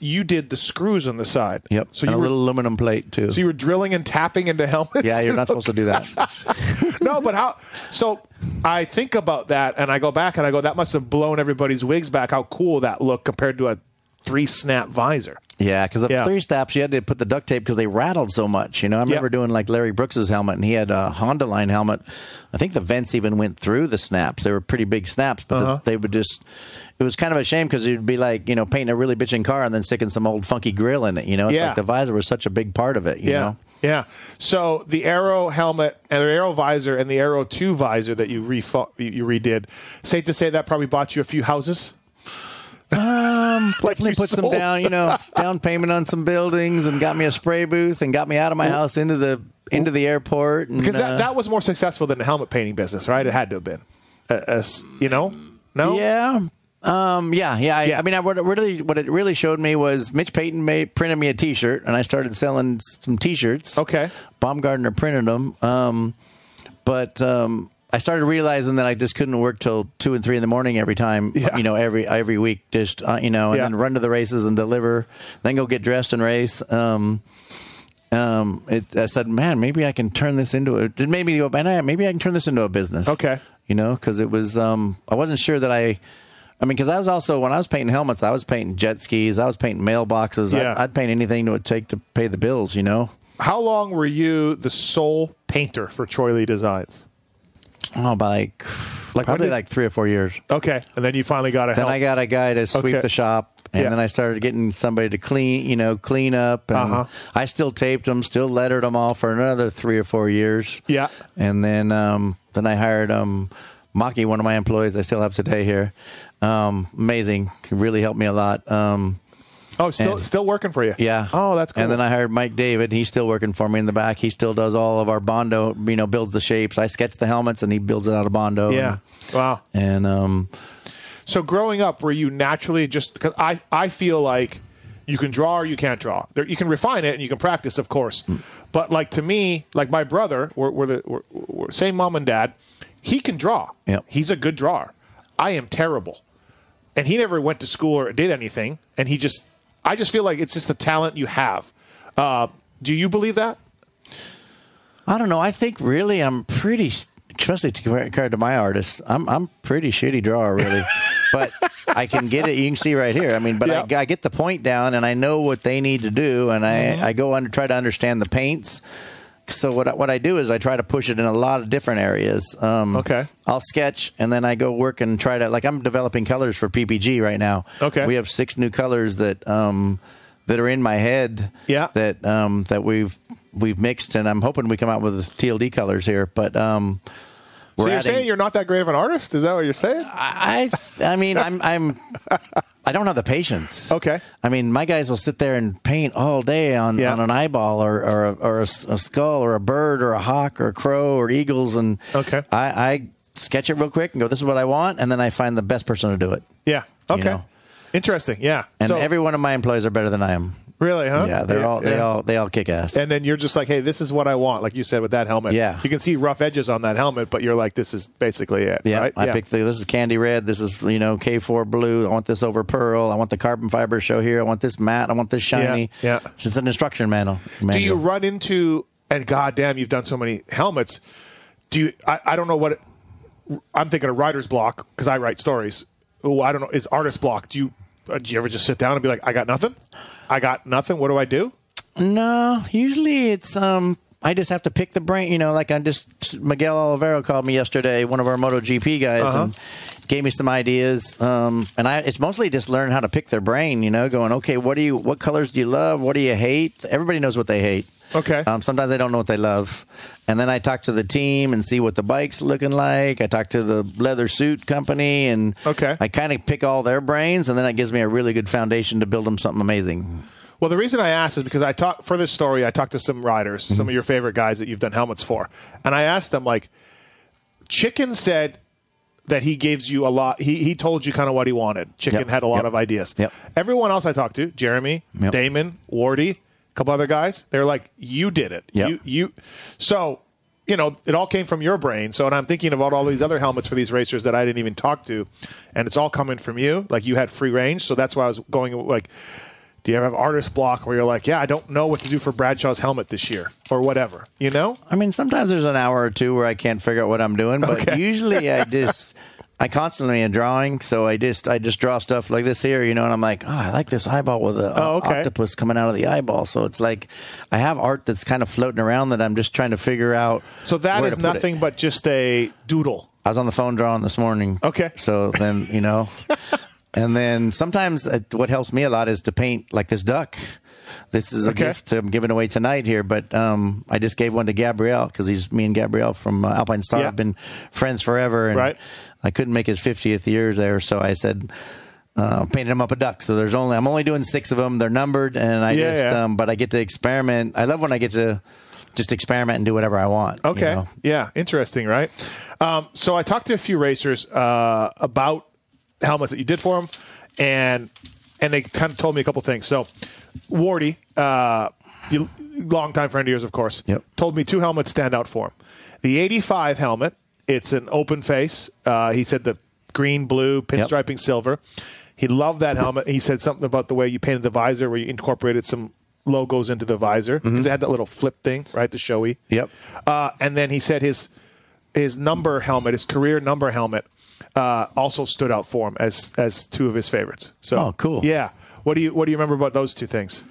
you did the screws on the side. Yep. So you and a little aluminum plate too. So you were drilling and tapping into helmets. Yeah, you're not supposed to do that. No, but how? So I think about that, and I go back, and I go, that must have blown everybody's wigs back. How cool that looked compared to a 3-snap visor. Yeah, because the 3 snaps, you had to put the duct tape because they rattled so much. You know, I remember doing like Larry Brooks's helmet, and he had a Honda line helmet. I think the vents even went through the snaps. They were pretty big snaps, but they would just. It was kind of a shame because you'd be like, you know, painting a really bitching car and then sticking some old funky grill in it. You know, it's like the visor was such a big part of it. You know? Yeah. So the Arrow helmet and the Arrow visor and the Arrow 2 visor that you redid. Safe to say that probably bought you a few houses. Definitely put some down, you know, down payment on some buildings, and got me a spray booth and got me out of my house into the airport. And, because that was more successful than the helmet painting business, right? It had to have been, you know, no, yeah. I mean, what it really showed me was Mitch Payton printed me a T-shirt, and I started selling some T-shirts. Okay. Baumgartner printed them. But I started realizing that I just couldn't work till 2 and 3 in the morning every time, you know, every week, just, you know, and then run to the races and deliver, then go get dressed and race. I said, man, maybe I can turn this into a business. Okay. You know, cause it was, I wasn't sure that because I was also, when I was painting helmets, I was painting jet skis, I was painting mailboxes. Yeah. I'd paint anything it would take to pay the bills, you know. How long were you the sole painter for Troy Lee Designs? Oh, by probably 3 or 4 years. Okay. And then you finally got Then I got a guy to sweep the shop. And then I started getting somebody to clean up. And I still taped them, still lettered them all for another 3 or 4 years. Yeah. And then I hired Maki, one of my employees I still have today here. Amazing. He really helped me a lot. Still working for you? Yeah. Oh, that's cool. And then I hired Mike David. He's still working for me in the back. He still does all of our Bondo, you know, builds the shapes. I sketch the helmets, and he builds it out of Bondo. Yeah. Wow. And so growing up, were you naturally just – because I feel like you can draw or you can't draw. You can refine it and you can practice, of course. Mm. But, like, to me, like my brother, we're same mom and dad. He can draw. Yep. He's a good drawer. I am terrible. And he never went to school or did anything. And he just – I just feel like it's just the talent you have. Do you believe that? I don't know. I think really I'm pretty – especially compared to my artists, I'm pretty shitty drawer, really. But I can get it. You can see right here. I mean, but I get the point down, and I know what they need to do. And I go under try to understand the paints. So what I do is I try to push it in a lot of different areas. I'll sketch, and then I go work and try to, like, I'm developing colors for PPG right now. Okay. We have 6 new colors that are in my head that we've mixed, and I'm hoping we come out with TLD colors here. But We're so you're saying you're not that great of an artist? Is that what you're saying? I mean, I don't have the patience. Okay. I mean, my guys will sit there and paint all day on an eyeball or a skull or a bird or a hawk or a crow or eagles. And okay. I sketch it real quick and go, this is what I want. And then I find the best person to do it. Yeah. Okay. You know? Interesting. Yeah. And every one of my employees are better than I am. Really, huh? Yeah, they all kick ass. And then you're just like, hey, this is what I want, like you said with that helmet. Yeah. You can see rough edges on that helmet, but you're like, this is basically it. Yeah. Right? I picked this is candy red, this is K4 blue, I want this over pearl, I want the carbon fiber show here, I want this matte, I want this shiny. Yeah. So it's an instruction manual. Do you run into, and goddamn, you've done so many helmets. I don't know what I'm thinking of writer's block, because I write stories. Oh, I don't know, it's artist block. Do you ever just sit down and be like, I got nothing. What do I do? No, usually it's I just have to pick the brain. Miguel Oliveira called me yesterday, one of our MotoGP guys, and gave me some ideas. It's mostly just learn how to pick their brain. Going, okay, what colors do you love? What do you hate? Everybody knows what they hate. Okay. Sometimes they don't know what they love. And then I talk to the team and see what the bike's looking like. I talk to the leather suit company, and I kind of pick all their brains, and then it gives me a really good foundation to build them something amazing. Well, the reason I asked is because I talked to some riders, some of your favorite guys that you've done helmets for. And I asked them, like, Chicken said that he gives you a lot. He told you kind of what he wanted. Chicken had a lot of ideas. Yep. Everyone else I talked to, Jeremy, Damon, Wardy, couple other guys, they're like, you did it. Yep. So it all came from your brain. So, and I'm thinking about all these other helmets for these racers that I didn't even talk to, and it's all coming from you. Like, you had free range. So that's why I was going, like, do you ever have artist block where you're like, yeah, I don't know what to do for Bradshaw's helmet this year or whatever, I mean, sometimes there's an hour or two where I can't figure out what I'm doing, but usually I constantly am drawing, so I just draw stuff like this here, and I'm like, oh, I like this eyeball with an octopus coming out of the eyeball. So it's like I have art that's kind of floating around that I'm just trying to figure out. So that is nothing but just a doodle. I was on the phone drawing this morning. Okay. So then, and then sometimes what helps me a lot is to paint like this duck. This is a gift I'm giving away tonight here, but I just gave one to Gabrielle because me and Gabrielle from Alpine Star have been friends forever. And I couldn't make his 50th year there, so I said, painted him up a duck. So I'm only doing 6 of them. They're numbered, and but I get to experiment. I love when I get to just experiment and do whatever I want. Okay. Yeah, interesting, right? So I talked to a few racers about helmets that you did for them, and they kind of told me a couple things. So Wardy, longtime friend of yours, of course, told me 2 helmets stand out for him. The 85 helmet, it's an open face. He said the green, blue, pinstriping silver. He loved that helmet. He said something about the way you painted the visor, where you incorporated some logos into the visor, because it had that little flip thing, right, the showy. Yep. And then he said his number helmet, his career number helmet, also stood out for him as 2 of his favorites. So, oh, cool. Yeah. What do you remember about those 2 things?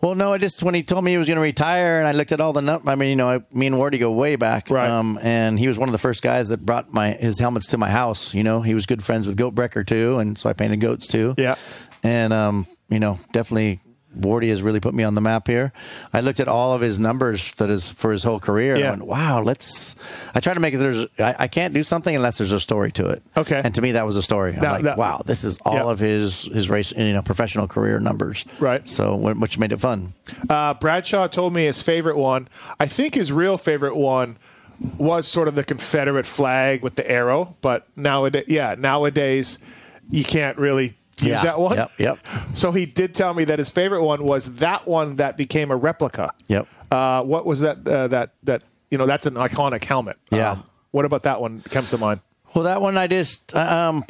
Well, no, when he told me he was going to retire, and I looked at all the numbers. I mean, me and Wardy go way back. Right. And he was one of the first guys that brought his helmets to my house. He was good friends with Goat Brecker, too, and so I painted goats, too. Yeah. And, definitely Wardy has really put me on the map here. I looked at all of his numbers for his whole career. Yeah. And I went, wow, I try to make it. I can't do something unless there's a story to it. Okay. And to me, that was a story. Wow, this is all of his race, professional career numbers. Right. So, which made it fun. Bradshaw told me his favorite one. I think his real favorite one was sort of the Confederate flag with the arrow. But nowadays, you can't really use that one. Yep. So he did tell me that his favorite one was that one that became a replica. Yep. What was that? That's an iconic helmet. Yeah. What about that one comes to mind? Well, that one I just I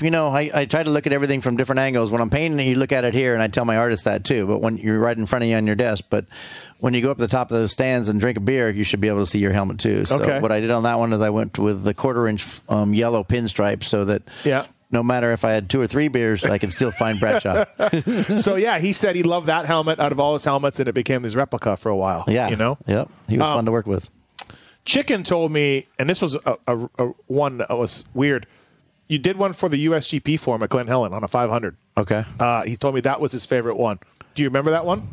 try to look at everything from different angles. When I'm painting, you look at it here, and I tell my artist that too. But when you're right in front of you on your desk, but when you go up to the top of the stands and drink a beer, you should be able to see your helmet too. So what I did on that one is I went with the 1/4-inch yellow pinstripe, so that no matter if I had 2 or 3 beers, I could still find Bradshaw. So, he said he loved that helmet out of all his helmets, and it became his replica for a while. Yeah. Yep. He was fun to work with. Chicken told me, and this was a one that was weird, you did one for the USGP for him at Glen Helen on a 500. Okay. He told me that was his favorite one. Do you remember that one?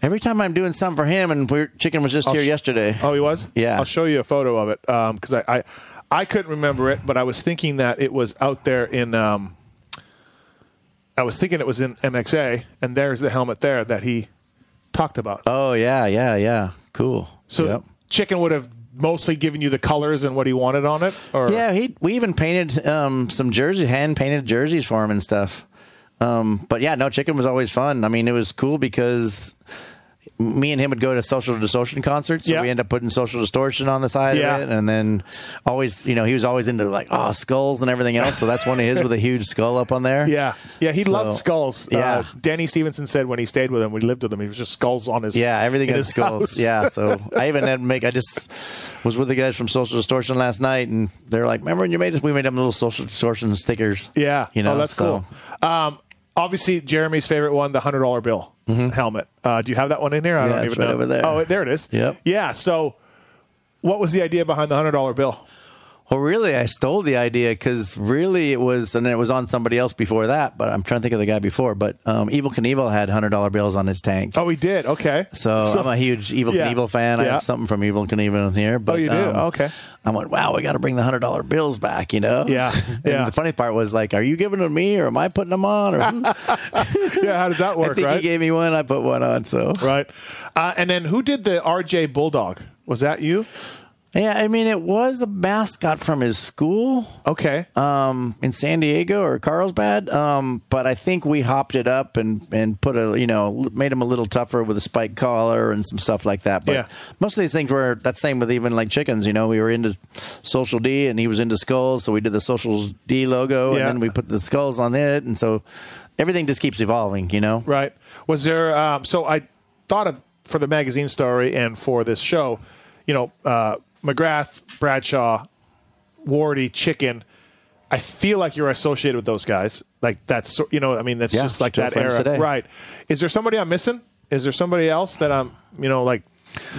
Every time I'm doing something for him, and Chicken was just here yesterday. Oh, he was? Yeah. I'll show you a photo of it because I I couldn't remember it, but I was thinking that it was out there in I was thinking it was in MXA, and there's the helmet there that he talked about. Oh, yeah, yeah, yeah. Cool. So yep. Chicken would have mostly given you the colors and what he wanted on it? Or? Yeah, we even painted some jerseys, hand-painted jerseys for him and stuff. But, yeah, no, Chicken was always fun. I mean, it was cool because me and him would go to Social Distortion concerts, so we end up putting Social Distortion on the side of it, and then always, you know, he was always into, like, oh, skulls and everything else, so that's one of his with a huge skull up on there. Yeah, yeah, he loved skulls. Yeah. Danny Stevenson said when he stayed with him, we lived with him, he was just skulls on his everything had skulls. House. Yeah, so I even had to make, I just was with the guys from Social Distortion last night, and they're like, remember when you made us? We made them little Social Distortion stickers. Yeah, you know, that's cool. Obviously, Jeremy's favorite one, the $100 bill helmet. Do you have that one in here? I don't even know. Over there. Oh, there it is. Yep. Yeah. So what was the idea behind the $100 bill? Well, really, I stole the idea because really it was, and it was on somebody else before that, but I'm trying to think of the guy before, but Evel Knievel had $100 bills on his tank. Oh, he did? Okay. So I'm a huge Evel Knievel fan. Yeah. I have something from Evel Knievel in here. But, oh, you do? Okay. I went, wow, we got to bring the $100 bills back, you know? Yeah. And the funny part was, like, are you giving them to me or am I putting them on? Or yeah, how does that work, I think he gave me one, I put one on, so. Right. And then who did the RJ Bulldog? Was that you? Yeah, I mean, it was a mascot from his school. Okay. In San Diego or Carlsbad. But I think we hopped it up and put a, you know, made him a little tougher with a spike collar and some stuff like that. But most of these things were, that's same with even like Chickens, you know, we were into Social D and he was into skulls. So we did the Social D logo and then we put the skulls on it. And so everything just keeps evolving, you know? Right. Was there, so I thought of, for the magazine story and for this show, you know, McGrath, Bradshaw, Wardy, Chicken. I feel like you're associated with those guys. Like that's, you know, I mean, that's just like that era. Today. Right. Is there somebody I'm missing? Is there somebody else that I'm, you know, like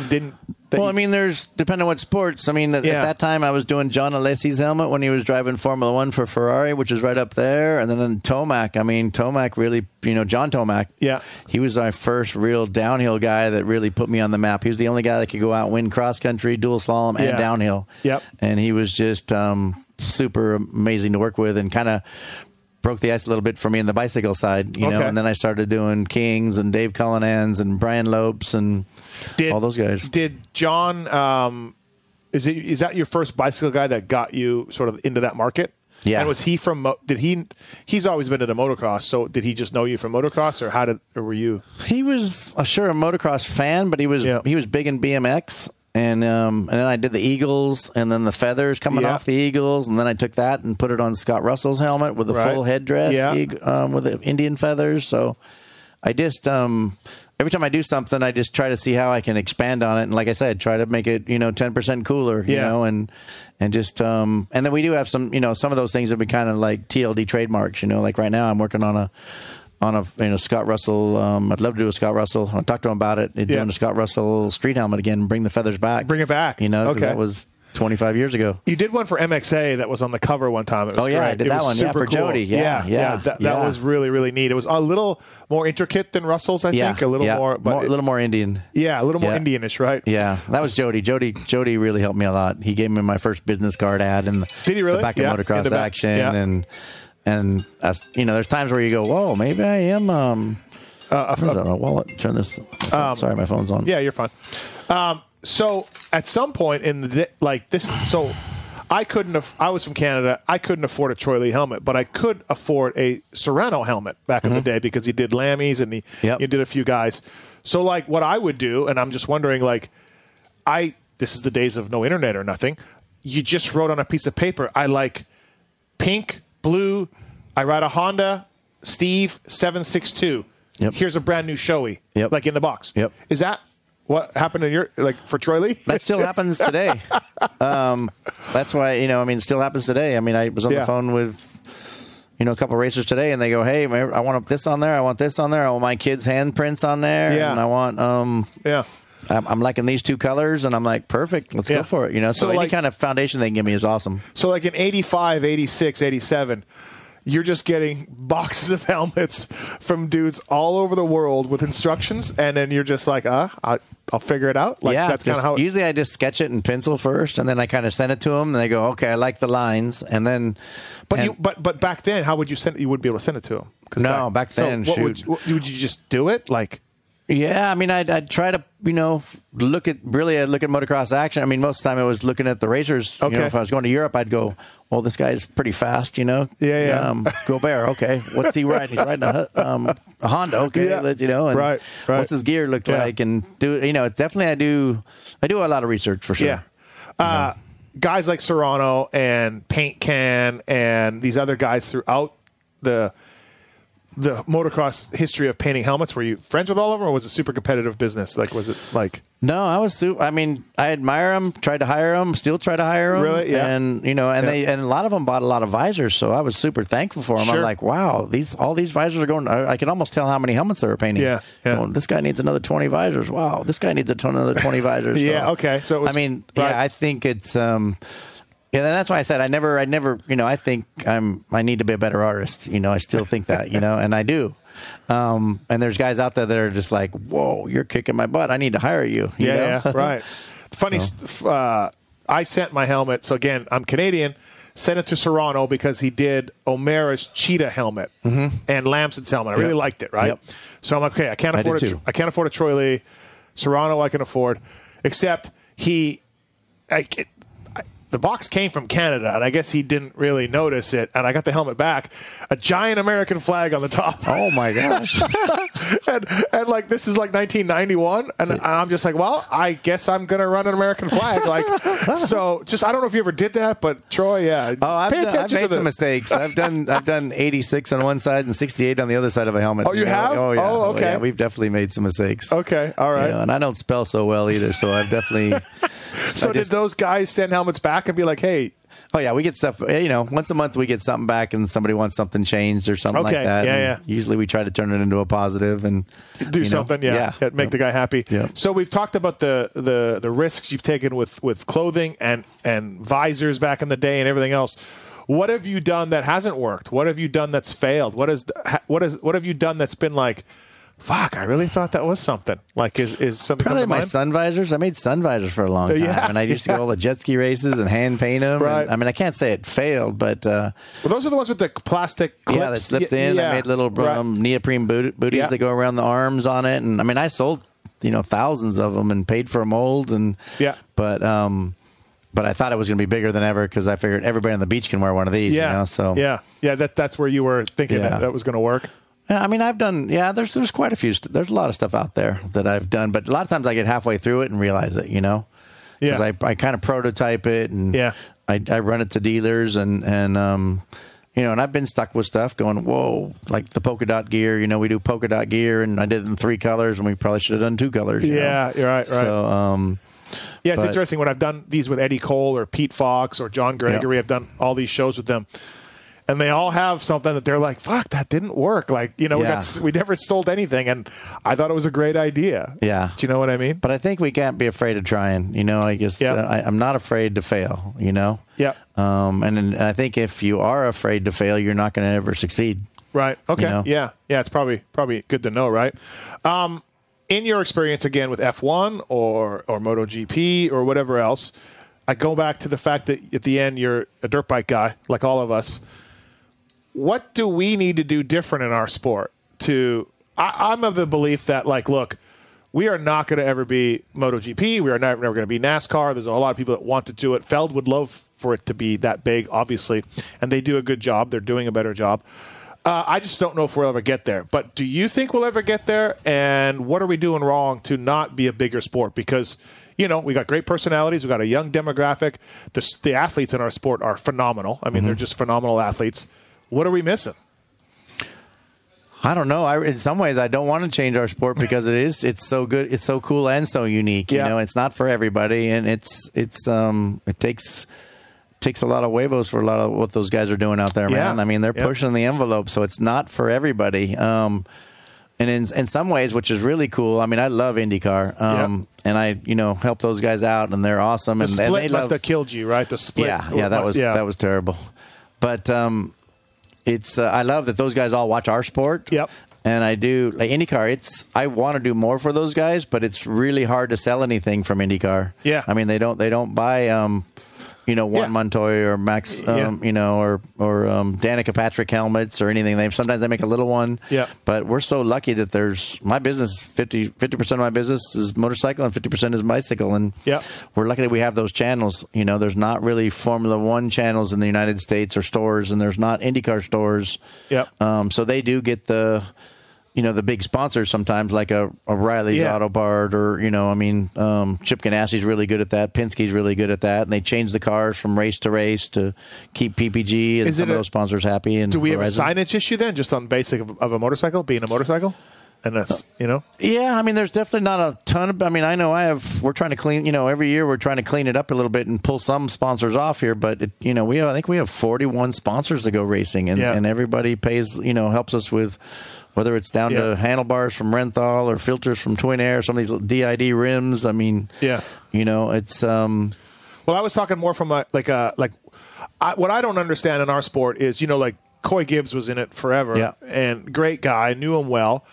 didn't? Well, I mean, there's, depending on what sports. I mean, at that time, I was doing John Alesi's helmet when he was driving Formula One for Ferrari, which is right up there. And then Tomac. I mean, Tomac really, you know, John Tomac. Yeah. He was our first real downhill guy that really put me on the map. He was the only guy that could go out and win cross-country, dual slalom, and downhill. Yep. And he was just super amazing to work with and kind of broke the ice a little bit for me in the bicycle side, you know, and then I started doing Kings and Dave Cullinans and Brian Lopes and all those guys. Did John, is that your first bicycle guy that got you sort of into that market? Yeah. And was he from, he's always been into motocross, so did he just know you from motocross, or or were you? He was, sure, a motocross fan, but he was big in BMX. And then I did the Eagles and then the feathers coming off the Eagles. And then I took that and put it on Scott Russell's helmet with a full headdress with the Indian feathers. So I just, every time I do something, I just try to see how I can expand on it. And like I said, try to make it, you know, 10% cooler, you know, and just, and then we do have some, you know, some of those things that we kind of like TLD trademarks, you know, like right now I'm working on a you know, Scott Russell, I'd love to do a Scott Russell. I'll talk to him about it. Doing a Scott Russell street helmet again, and bring the feathers back. Bring it back. You know, because that was 25 years ago. You did one for MXA that was on the cover one time. It was great. I did that one for cool. Jody. That was really, really neat. It was a little more intricate than Russell's, I think. A little more, but a little more Indian. Yeah, a little more Indianish, right? Yeah, that was Jody. Jody really helped me a lot. He gave me my first business card ad and did he really? The back of motocross action And you know, there's times where you go, "Whoa, maybe I am." My wallet. Turn this. Sorry, my phone's on. Yeah, you're fine. So at some point in the like this, so I couldn't. I was from Canada. I couldn't afford a Troy Lee helmet, but I could afford a Serrano helmet back in the day because he did Lammies and he did a few guys. So like what I would do, and I'm just wondering, like this is the days of no internet or nothing. You just wrote on a piece of paper. I like pink. Blue, I ride a Honda, Steve, 762. Yep. Here's a brand new showy, like in the box. Yep. Is that what happened in your, like for Troy Lee? That still happens today. That's why, you know, I mean, it still happens today. I mean, I was on the phone with, you know, a couple of racers today and they go, hey, I want this on there. I want this on there. I want my kids' handprints on there. Yeah. And I want, I'm liking these two colors, and I'm like, perfect, let's go for it. You know, so any like, kind of foundation they can give me is awesome. So like in 85, 86, 87, you're just getting boxes of helmets from dudes all over the world with instructions, and then you're just like, I'll figure it out. Like, yeah, that's kind of how. Usually, I just sketch it in pencil first, and then I kind of send it to them, and they go, "Okay, I like the lines." And then, but back then, how would you send it? You wouldn't be able to send it to them. No, back then, so shoot, would you just do it? Like, yeah, I mean, I'd try to, you know, look at motocross action. I mean, most of the time, I was looking at the racers. Okay. You know, if I was going to Europe, I'd go, well, this guy's pretty fast, you know. Yeah, yeah. Gobert, okay. What's he riding? He's riding a Honda, okay. Yeah. You know, and right. What's his gear look like? And definitely I do a lot of research for sure. Yeah. Guys like Serrano and Paint Can and these other guys throughout the motocross history of painting helmets, were you friends with all of them, or was it super competitive business? Like, was it like... No, I was super... I mean, I admire them, tried to hire them, still try to hire them. Really? Yeah. And, you know, and a lot of them bought a lot of visors, so I was super thankful for them. Sure. I'm like, wow, all these visors are going... I can almost tell how many helmets they were painting. Yeah, yeah. Going, this guy needs another 20 visors. Wow, this guy needs another 20 visors. Yeah, so, okay. So it was, I mean, yeah, I think it's... Yeah, that's why I said I never, you know, I think I need to be a better artist. You know, I still think that, you know, and I do. And there's guys out there that are just like, whoa, you're kicking my butt. I need to hire you. you know? Right. Funny, I sent my helmet. So again, I'm Canadian. Sent it to Serrano because he did O'Mara's Cheetah helmet and Lamson's helmet. I really liked it, right? Yep. So I'm like, okay, I can't afford a Troy Lee. Serrano I can afford, except the box came from Canada, and I guess he didn't really notice it. And I got the helmet back, a giant American flag on the top. Oh, my gosh. and like, this is like 1991. And I'm just like, well, I guess I'm going to run an American flag. Like, so just, I don't know if you ever did that, but Troy, yeah. Oh, I've made some mistakes. I've done 86 on one side and 68 on the other side of a helmet. Oh, you have? Oh, yeah. Oh, okay. Oh, yeah. We've definitely made some mistakes. Okay. All right. You know, and I don't spell so well either. So I've definitely. Did those guys send helmets back and be like, hey? Oh, yeah, we get stuff. You know, once a month we get something back and somebody wants something changed or something like that. Yeah, and usually we try to turn it into a positive and do something. Make the guy happy. Yeah. So we've talked about the risks you've taken with clothing and visors back in the day and everything else. What have you done that hasn't worked? What have you done that's failed? What have you done that's been like, fuck, I really thought that was something. Like, is something probably my sun visors. I made sun visors for a long time, and I used to go all the jet ski races and hand paint them. Right. And, I mean, I can't say it failed, but those are the ones with the plastic clips. Yeah, that slipped in. Yeah. I made little neoprene booties that go around the arms on it, and I mean, I sold thousands of them and paid for molds, and But I thought it was going to be bigger than ever because I figured everybody on the beach can wear one of these. Yeah. You know? So yeah, that's where you were thinking that was going to work. I mean, I've done, there's quite a few. There's a lot of stuff out there that I've done. But a lot of times I get halfway through it and realize it, because I kind of prototype it and I run it to dealers and I've been stuck with stuff going, whoa, like the polka dot gear. You know, we do polka dot gear and I did it in 3 colors and we probably should have done 2 colors. You're right. So, it's interesting when I've done these with Eddie Cole or Pete Fox or John Gregory. I've done all these shows with them. And they all have something that they're like, "Fuck, that didn't work." Like, we never sold anything, and I thought it was a great idea. Yeah, do you know what I mean? But I think we can't be afraid of trying. I guess I'm not afraid to fail. Yeah. And I think if you are afraid to fail, you're not going to ever succeed. Right. Okay. Yeah. It's probably good to know, right? In your experience again with F1 or MotoGP or whatever else, I go back to the fact that at the end you're a dirt bike guy, like all of us. What do we need to do different in our sport? I'm of the belief that, like, look, we are not going to ever be MotoGP. We are never going to be NASCAR. There's a lot of people that want to do it. Feld would love for it to be that big, obviously, and they do a good job. They're doing a better job. I just don't know if we'll ever get there. But do you think we'll ever get there? And what are we doing wrong to not be a bigger sport? Because, we got great personalities. We got a young demographic. The athletes in our sport are phenomenal. I mean, they're just phenomenal athletes. What are we missing? I don't know. In some ways, I don't want to change our sport because it's so good, it's so cool, and so unique. Yeah. It's not for everybody, and it takes a lot of huevos for a lot of what those guys are doing out there, man. I mean, they're pushing the envelope, so it's not for everybody. And in some ways, which is really cool. I mean, I love IndyCar, and I help those guys out, and they're awesome. The split must have killed you, right? The split, that was terrible, but. I love that those guys all watch our sport. Yep. And I do, like IndyCar, I want to do more for those guys, but it's really hard to sell anything from IndyCar. Yeah. I mean, they don't buy, you know, Juan Montoya or Max, you know, or Danica Patrick helmets or anything. Sometimes they make a little one. Yeah. But we're so lucky that my business, 50% of my business is motorcycle and 50% is bicycle. And we're lucky that we have those channels. You know, there's not really Formula One channels in the United States or stores, and there's not IndyCar stores. Yeah. So they do get the big sponsors sometimes, like a Riley's Auto Bart, or, you know, I mean, Chip Ganassi's really good at that. Penske's really good at that. And they change the cars from race to race to keep PPG and some of those sponsors happy. And do we have a signage issue then, just on basic of a motorcycle, being a motorcycle? And that's, you know? Yeah, I mean, there's definitely not a ton of, I mean, I know we're trying to clean, you know, every year we're trying to clean it up a little bit and pull some sponsors off here, but, you know, I think we have 41 sponsors to go racing, and everybody pays, you know, helps us with, whether it's down to handlebars from Renthal or filters from Twin Air, some of these DID rims. I mean, you know, it's, well, I was talking more from what I don't understand in our sport is, you know, like Coy Gibbs was in it forever and great guy, knew him well.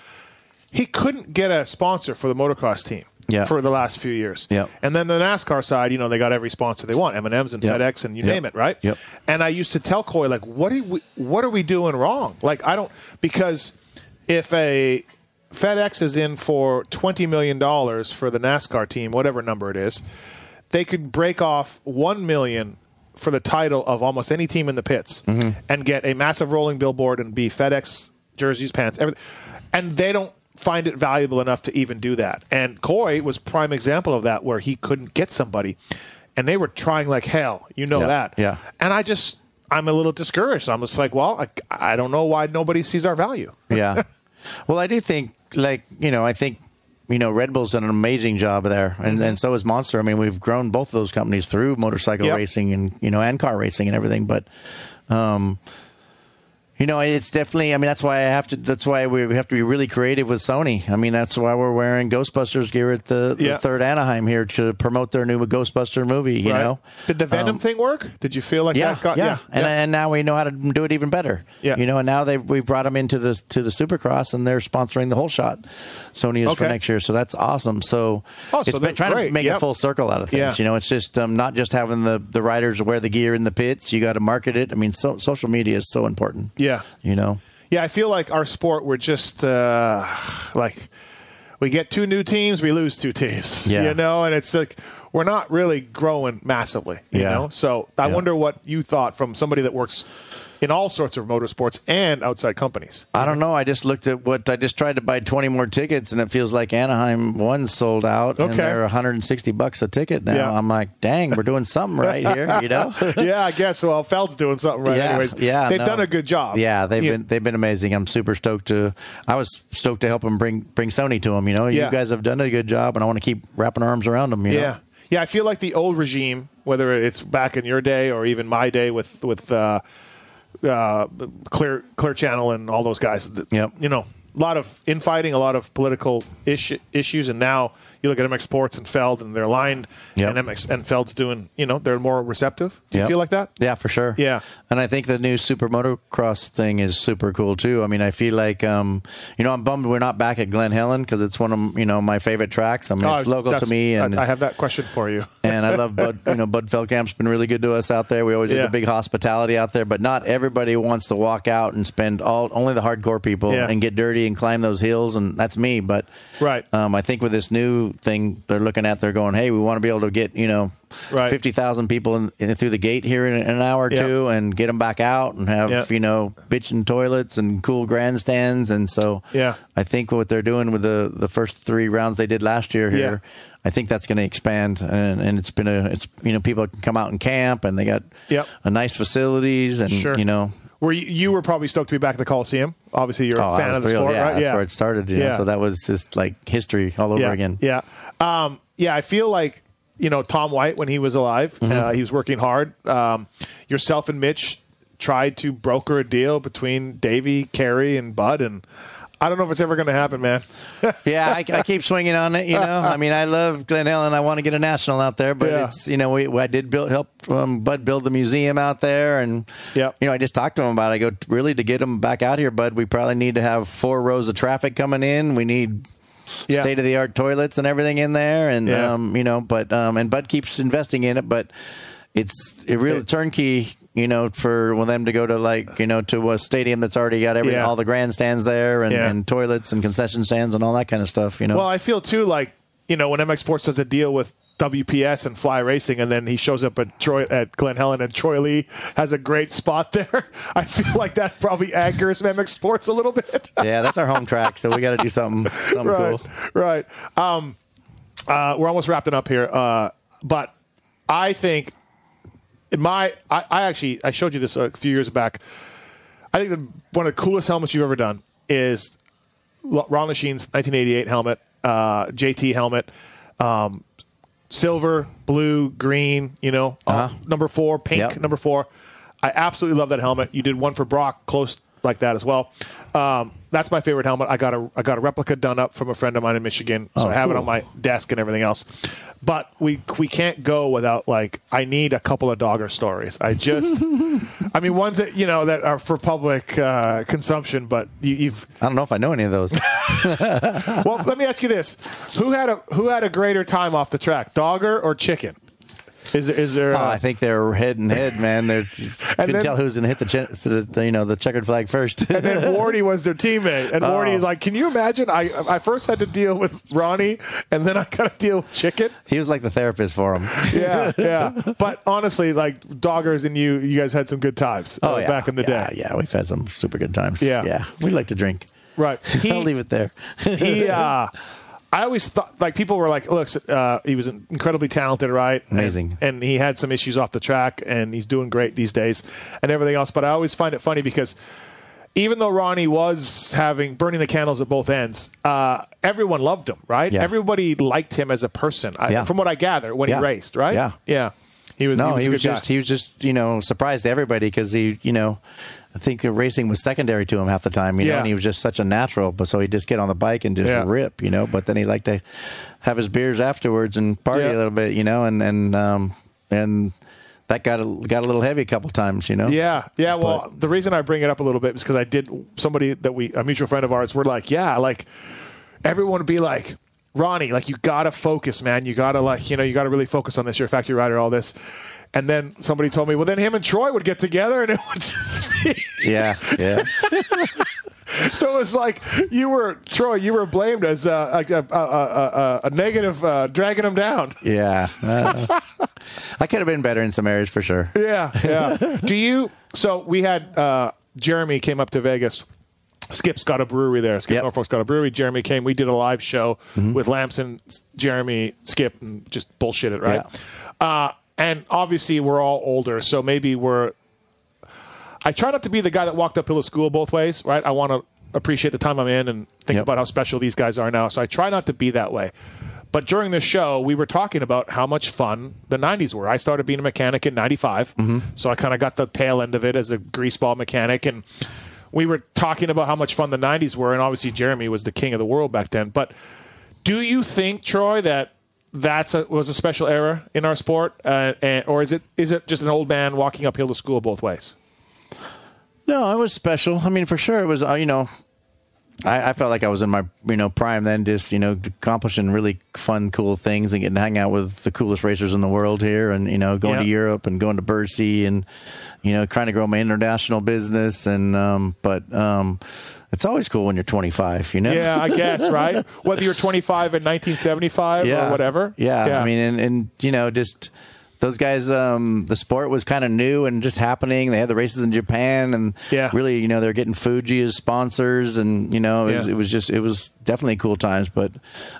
He couldn't get a sponsor for the motocross team for the last few years. Yeah. And then the NASCAR side, you know, they got every sponsor they want, M&M's and FedEx and you name it, right? Yep. And I used to tell Coy, like, what are we doing wrong? Like, I don't, because if a FedEx is in for $20 million for the NASCAR team, whatever number it is, they could break off $1 million for the title of almost any team in the pits and get a massive rolling billboard and be FedEx jerseys, pants, everything. And they don't find it valuable enough to even do that. And Coy was prime example of that, where he couldn't get somebody and they were trying like hell, you know that. Yeah. And I'm a little discouraged. I'm just like, well, I don't know why nobody sees our value. Yeah. Well, I do think, like, you know, Red Bull's done an amazing job there, and so is Monster. I mean, we've grown both of those companies through motorcycle racing and, you know, and car racing and everything. But, you know, it's definitely, I mean, that's why we have to be really creative with Sony. I mean, that's why we're wearing Ghostbusters gear at the third Anaheim here to promote their new Ghostbuster movie, you know. Did the Venom thing work? Did you feel like that got... Yeah. And now we know how to do it even better. Yeah. You know, and now we've brought them into the Supercross, and they're sponsoring the whole shot. Sony is for next year, so that's awesome. So it's been trying to make a full circle out of things. Yeah. You know, it's just not just having the riders wear the gear in the pits. You got to market it. I mean, social media is so important. Yeah. You know? Yeah, I feel like our sport, we're just, like, we get two new teams, we lose two teams. Yeah. You know? And it's like, we're not really growing massively, you know? So I wonder what you thought from somebody that works in all sorts of motorsports and outside companies. I don't know. I just looked at I just tried to buy 20 more tickets, and it feels like Anaheim 1 sold out, and they're $160 a ticket now. Yeah. I'm like, dang, we're doing something right here, you know? Yeah, I guess. Well, Feld's doing something right anyways. Yeah, they've done a good job. Yeah, they've been amazing. I'm super stoked to help them bring Sony to them, you know? Yeah. You guys have done a good job, and I want to keep wrapping arms around them, you know? Yeah, I feel like the old regime, whether it's back in your day or even my day with Clear Channel and all those guys, you know, a lot of infighting, a lot of political issues, and now you look at MX Sports and Feld, and they're aligned, and MX and Feld's doing, you know, they're more receptive. Do you feel like that? Yeah, for sure. Yeah, and I think the new Super Motocross thing is super cool too. I mean, I feel like, you know, I'm bummed we're not back at Glen Helen, because it's one of, you know, my favorite tracks. I mean, it's local to me, and I have that question for you. And I love Bud. You know, Bud Feldkamp's been really good to us out there. We always get the big hospitality out there, but not everybody wants to walk out and spend only the hardcore people and get dirty and climb those hills, and that's me. But I think with this new thing they're looking at, they're going, hey, we want to be able to get, you know, 50,000 people through the gate here in an hour or two, and get them back out and have you know, bitchin' toilets and cool grandstands. And so I think what they're doing with the first three rounds they did last year here, I think that's going to expand, and it's been you know, people can come out and camp, and they got a nice facilities, and you know. Were you were probably stoked to be back at the Coliseum? Obviously, you're a fan of the sport, right? That's where it started. Yeah. So that was just like history all over again. Yeah. I feel like, you know, Tom White, when he was alive, he was working hard. Yourself and Mitch tried to broker a deal between Davey, Carey, and Bud, and I don't know if it's ever going to happen, man. Yeah, I keep swinging on it, you know. I mean, I love Glen Helen. I want to get a national out there, but it's, you know, I did help Bud build the museum out there, and you know, I just talked to him about it. I go, really, to get him back out here, Bud, we probably need to have 4 rows of traffic coming in. We need state-of-the-art toilets and everything in there, and you know, but and Bud keeps investing in it, but it's a real turnkey. You know, for them to go to, like, you know, to a stadium that's already got all the grandstands there and toilets and concession stands and all that kind of stuff, you know. Well, I feel, too, like, you know, when MX Sports does a deal with WPS and Fly Racing, and then he shows up at Glen Helen, and Troy Lee has a great spot there. I feel like that probably anchors MX Sports a little bit. Yeah, that's our home track, so we got to do something cool. Right. We're almost wrapping up here, but I think I showed you this a few years back. I think one of the coolest helmets you've ever done is Ron Lacheen's 1988 helmet, JT helmet, silver, blue, green, you know, number 4, pink, number 4. I absolutely love that helmet. You did one for Brock close like that as well. That's my favorite helmet. I got a replica done up from a friend of mine in Michigan, so I have it on my desk and everything else. But we can't go without, like, I need a couple of Dogger stories. I mean, ones that, you know, that are for public consumption, but I don't know if I know any of those. Well, let me ask you this. Who had a greater time off the track, Dogger or Chicken? Is there? I think they're head and head, man. Couldn't tell who's gonna hit the checkered flag first. And then Wardy was their teammate, and Wardy's like, "Can you imagine? I first had to deal with Ronnie, and then I got to deal with Chicken." He was like the therapist for him. Yeah. But honestly, like, Doggers and you guys had some good times back in the day. Yeah, we've had some super good times. Yeah. We like to drink. Right. I'll leave it there. I always thought, like, people were like, look, he was incredibly talented, right? Amazing. And he had some issues off the track, and he's doing great these days and everything else. But I always find it funny because even though Ronnie was burning the candles at both ends, everyone loved him, right? Yeah. Everybody liked him as a person, from what I gather, when he raced, right? Yeah. He was just, you know, surprised everybody because he, you know, I think the racing was secondary to him half the time, you know, and he was just such a natural. But so he'd just get on the bike and just rip, you know. But then he liked to have his beers afterwards and party a little bit, you know, and that got a little heavy a couple times, you know. Yeah. Well, but the reason I bring it up a little bit is because a mutual friend of ours, we're like, like, everyone would be like, Ronnie, like, you gotta focus, man. You gotta, like, you know, you gotta really focus on this. You're a factory rider, all this. And then somebody told me, well, then him and Troy would get together, and it would just be... Yeah. So it's like Troy, you were blamed as a negative, dragging him down. Yeah. I could have been better in some areas for sure. Yeah. So we had Jeremy came up to Vegas. Skip's got a brewery there. Skip Norfolk's got a brewery. Jeremy came. We did a live show with Lamson, Jeremy, Skip, and just bullshit it, right? Yeah. And obviously, we're all older, so maybe I try not to be the guy that walked uphill to school both ways, right? I want to appreciate the time I'm in and think about how special these guys are now, so I try not to be that way. But during the show, we were talking about how much fun the 90s were. I started being a mechanic in 95, so I kind of got the tail end of it as a greaseball mechanic, and we were talking about how much fun the 90s were, and obviously, Jeremy was the king of the world back then. But do you think, Troy, that was a special era in our sport, or is it just an old man walking uphill to school both ways? No, it was special. I mean, for sure, it was. You know, I felt like I was in my prime then, just accomplishing really fun, cool things and getting to hang out with the coolest racers in the world here, and going to Europe and going to Bercy and trying to grow my international business and it's always cool when you're 25, you know? Yeah, I guess, right? Whether you're 25 in 1975 or whatever. Yeah, I mean, and just those guys, the sport was kind of new and just happening. They had the races in Japan, and really, they're getting Fuji as sponsors, and, it was definitely cool times. But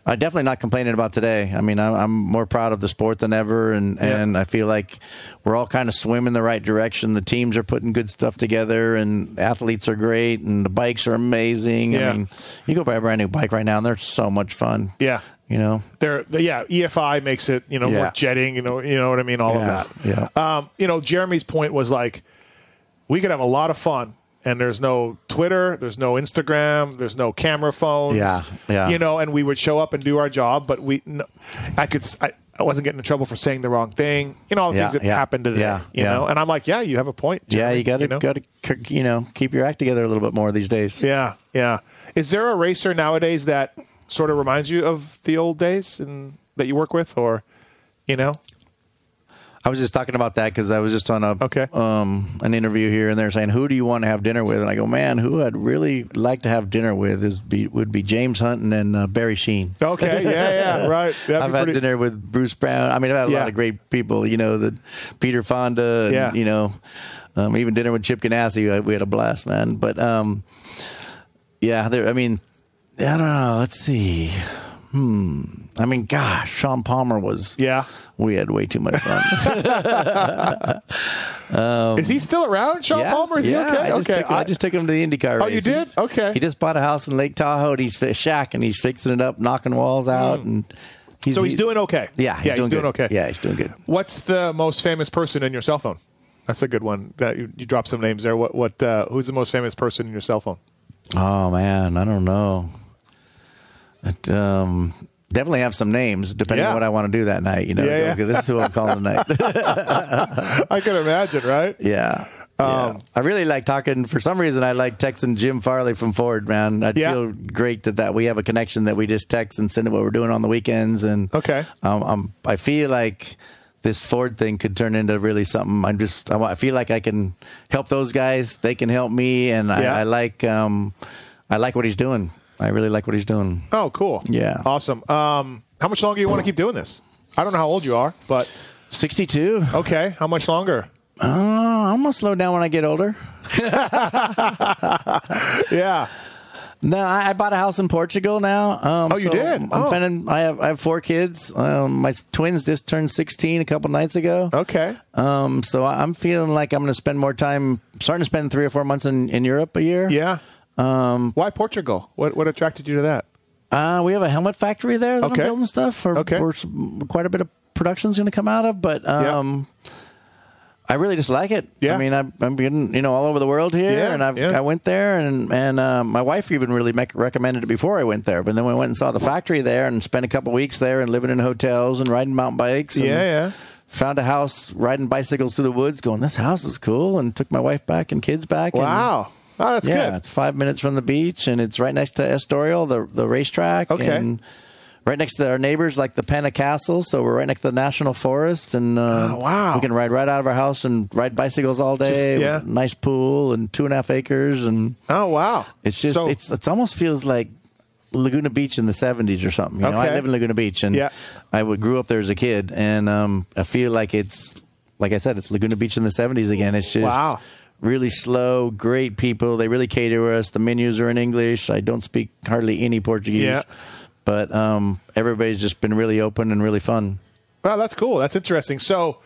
I'm definitely not complaining about today. I mean, I'm more proud of the sport than ever, and I feel like we're all kind of swimming the right direction. The teams are putting good stuff together, and athletes are great, and the bikes are amazing. Yeah. I mean, you go buy a brand new bike right now, and they're so much fun. Yeah. EFI makes it, more jetting, you know what I mean? All of that. Yeah. Jeremy's point was like, we could have a lot of fun And there's no Twitter, there's no Instagram, there's no camera phones. Yeah, yeah. You know, and we would show up and do our job, but I wasn't getting in trouble for saying the wrong thing. You know, all the things that happened today. Yeah, you know, and I'm like, yeah, you have a point, Jeremy. Yeah, you got to keep your act together a little bit more these days. Yeah, yeah. Is there a racer nowadays that sort of reminds you of the old days and that you work with, or, you know? I was just talking about that because I was just on an interview here, and they're saying, who do you want to have dinner with? And I go, man, who I'd really like to have dinner with would be James Hunton and Barry Sheen. Okay, yeah, yeah, right. I've had dinner with Bruce Brown. I mean, I've had a lot of great people, you know, the Peter Fonda, and, you know, even dinner with Chip Ganassi. We had a blast, man. But, I don't know. Let's see. I mean, gosh, Sean Palmer was... Yeah. We had way too much fun. Is he still around, Sean Palmer? Is he okay? I just took him to the IndyCar race. Oh, you did? Okay. He just bought a house in Lake Tahoe, and he's a shack, and he's fixing it up, knocking walls out. So he's doing okay? Yeah, he's doing okay. Yeah, he's doing good. What's the most famous person in your cell phone? That's a good one. You dropped some names there. Who's the most famous person in your cell phone? Oh, man, I don't know. But, definitely have some names depending on what I want to do that night, you know, because this is who I'm calling tonight. I can imagine, right? Yeah. I really like talking. For some reason, I like texting Jim Farley from Ford, man. I feel great that we have a connection that we just text and send what we're doing on the weekends. And I feel like this Ford thing could turn into really something. I feel like I can help those guys. They can help me. And I like what he's doing. I really like what he's doing. Oh, cool. Yeah. Awesome. How much longer do you want to keep doing this? I don't know how old you are, but... 62. Okay. How much longer? I'm going to slow down when I get older. Yeah. No, I bought a house in Portugal now. You did? I have four kids. My twins just turned 16 a couple nights ago. Okay. So I'm feeling like I'm going to spend more time, starting to spend 3 or 4 months in Europe a year. Yeah. Why Portugal? What attracted you to that? We have a helmet factory there that I'm building stuff for quite a bit of production's going to come out of, but I really just like it. Yeah. I mean, I'm getting, you know, all over the world here, and I went there, and my wife even really recommended it before I went there, but then we went and saw the factory there and spent a couple weeks there and living in hotels and riding mountain bikes. And found a house riding bicycles through the woods going, this house is cool, and took my wife back and kids back. Wow. Oh, that's good. Yeah, it's 5 minutes from the beach, and it's right next to Estoril, the racetrack. Okay. And right next to our neighbors, like the Pena Castle, so we're right next to the National Forest, and we can ride right out of our house and ride bicycles all day. Nice pool and 2.5 acres, and it's just it almost feels like Laguna Beach in the 70s or something. You know, I live in Laguna Beach, and I grew up there as a kid, and I feel like it's, like I said, it's Laguna Beach in the 70s again. It's just really slow, great people. They really cater us. The menus are in English. I don't speak hardly any Portuguese. Yeah. But everybody's just been really open and really fun. Wow, that's cool. That's interesting. So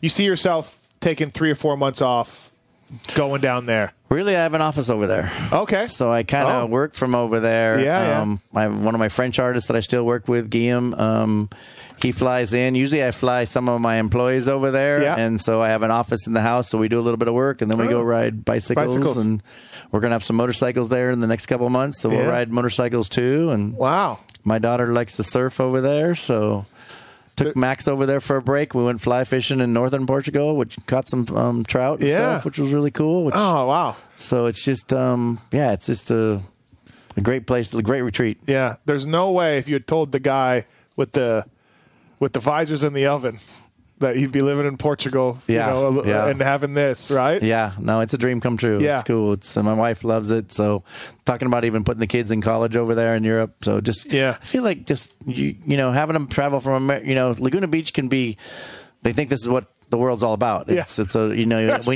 you see yourself taking 3 or 4 months off, going down there? Really, I have an office over there. Okay. So I kind of work from over there. Yeah, I have one of my French artists that I still work with, Guillaume. He flies in. Usually I fly some of my employees over there, and so I have an office in the house, so we do a little bit of work, and then we go ride bicycles, and we're going to have some motorcycles there in the next couple of months, so we'll ride motorcycles too. And my daughter likes to surf over there, so... Took Max over there for a break. We went fly fishing in northern Portugal, which caught some trout and stuff, which was really cool. So it's just, it's just a great place, a great retreat. Yeah, there's no way if you had told the guy with the visors in the oven that he'd be living in Portugal, and having this, right? Yeah, no, it's a dream come true. Yeah. It's cool. My wife loves it. So talking about even putting the kids in college over there in Europe. So just, I feel like just, you know, having them travel from, you know, Laguna Beach can be, they think this is what the world's all about. We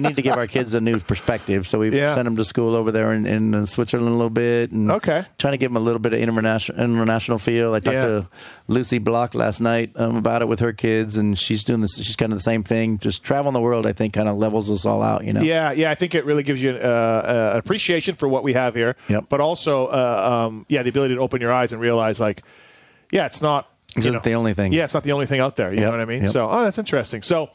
need to give our kids a new perspective. So we've sent them to school over there in Switzerland a little bit, and trying to give them a little bit of international feel. I talked to Lucy Block last night about it with her kids, and she's doing this. She's kind of the same thing. Just traveling the world, I think, kind of levels us all out. You know. Yeah, yeah. I think it really gives you an appreciation for what we have here, but also, the ability to open your eyes and realize, like, it's not. It's not the only thing. Yeah, it's not the only thing out there. You know what I mean? Yep. So, that's interesting. So.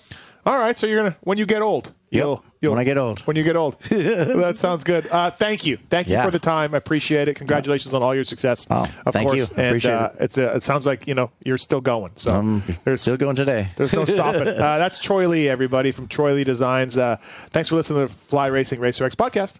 All right, so you're going to, when you get old, You'll when I get old. When you get old. That sounds good. Thank you for the time. I appreciate it. Congratulations on all your success. Of course. Thank you. I appreciate it. It sounds like, you're still going. So there's still going today. There's no stopping. That's Troy Lee, everybody, from Troy Lee Designs. Thanks for listening to the Fly Racing Racer X podcast.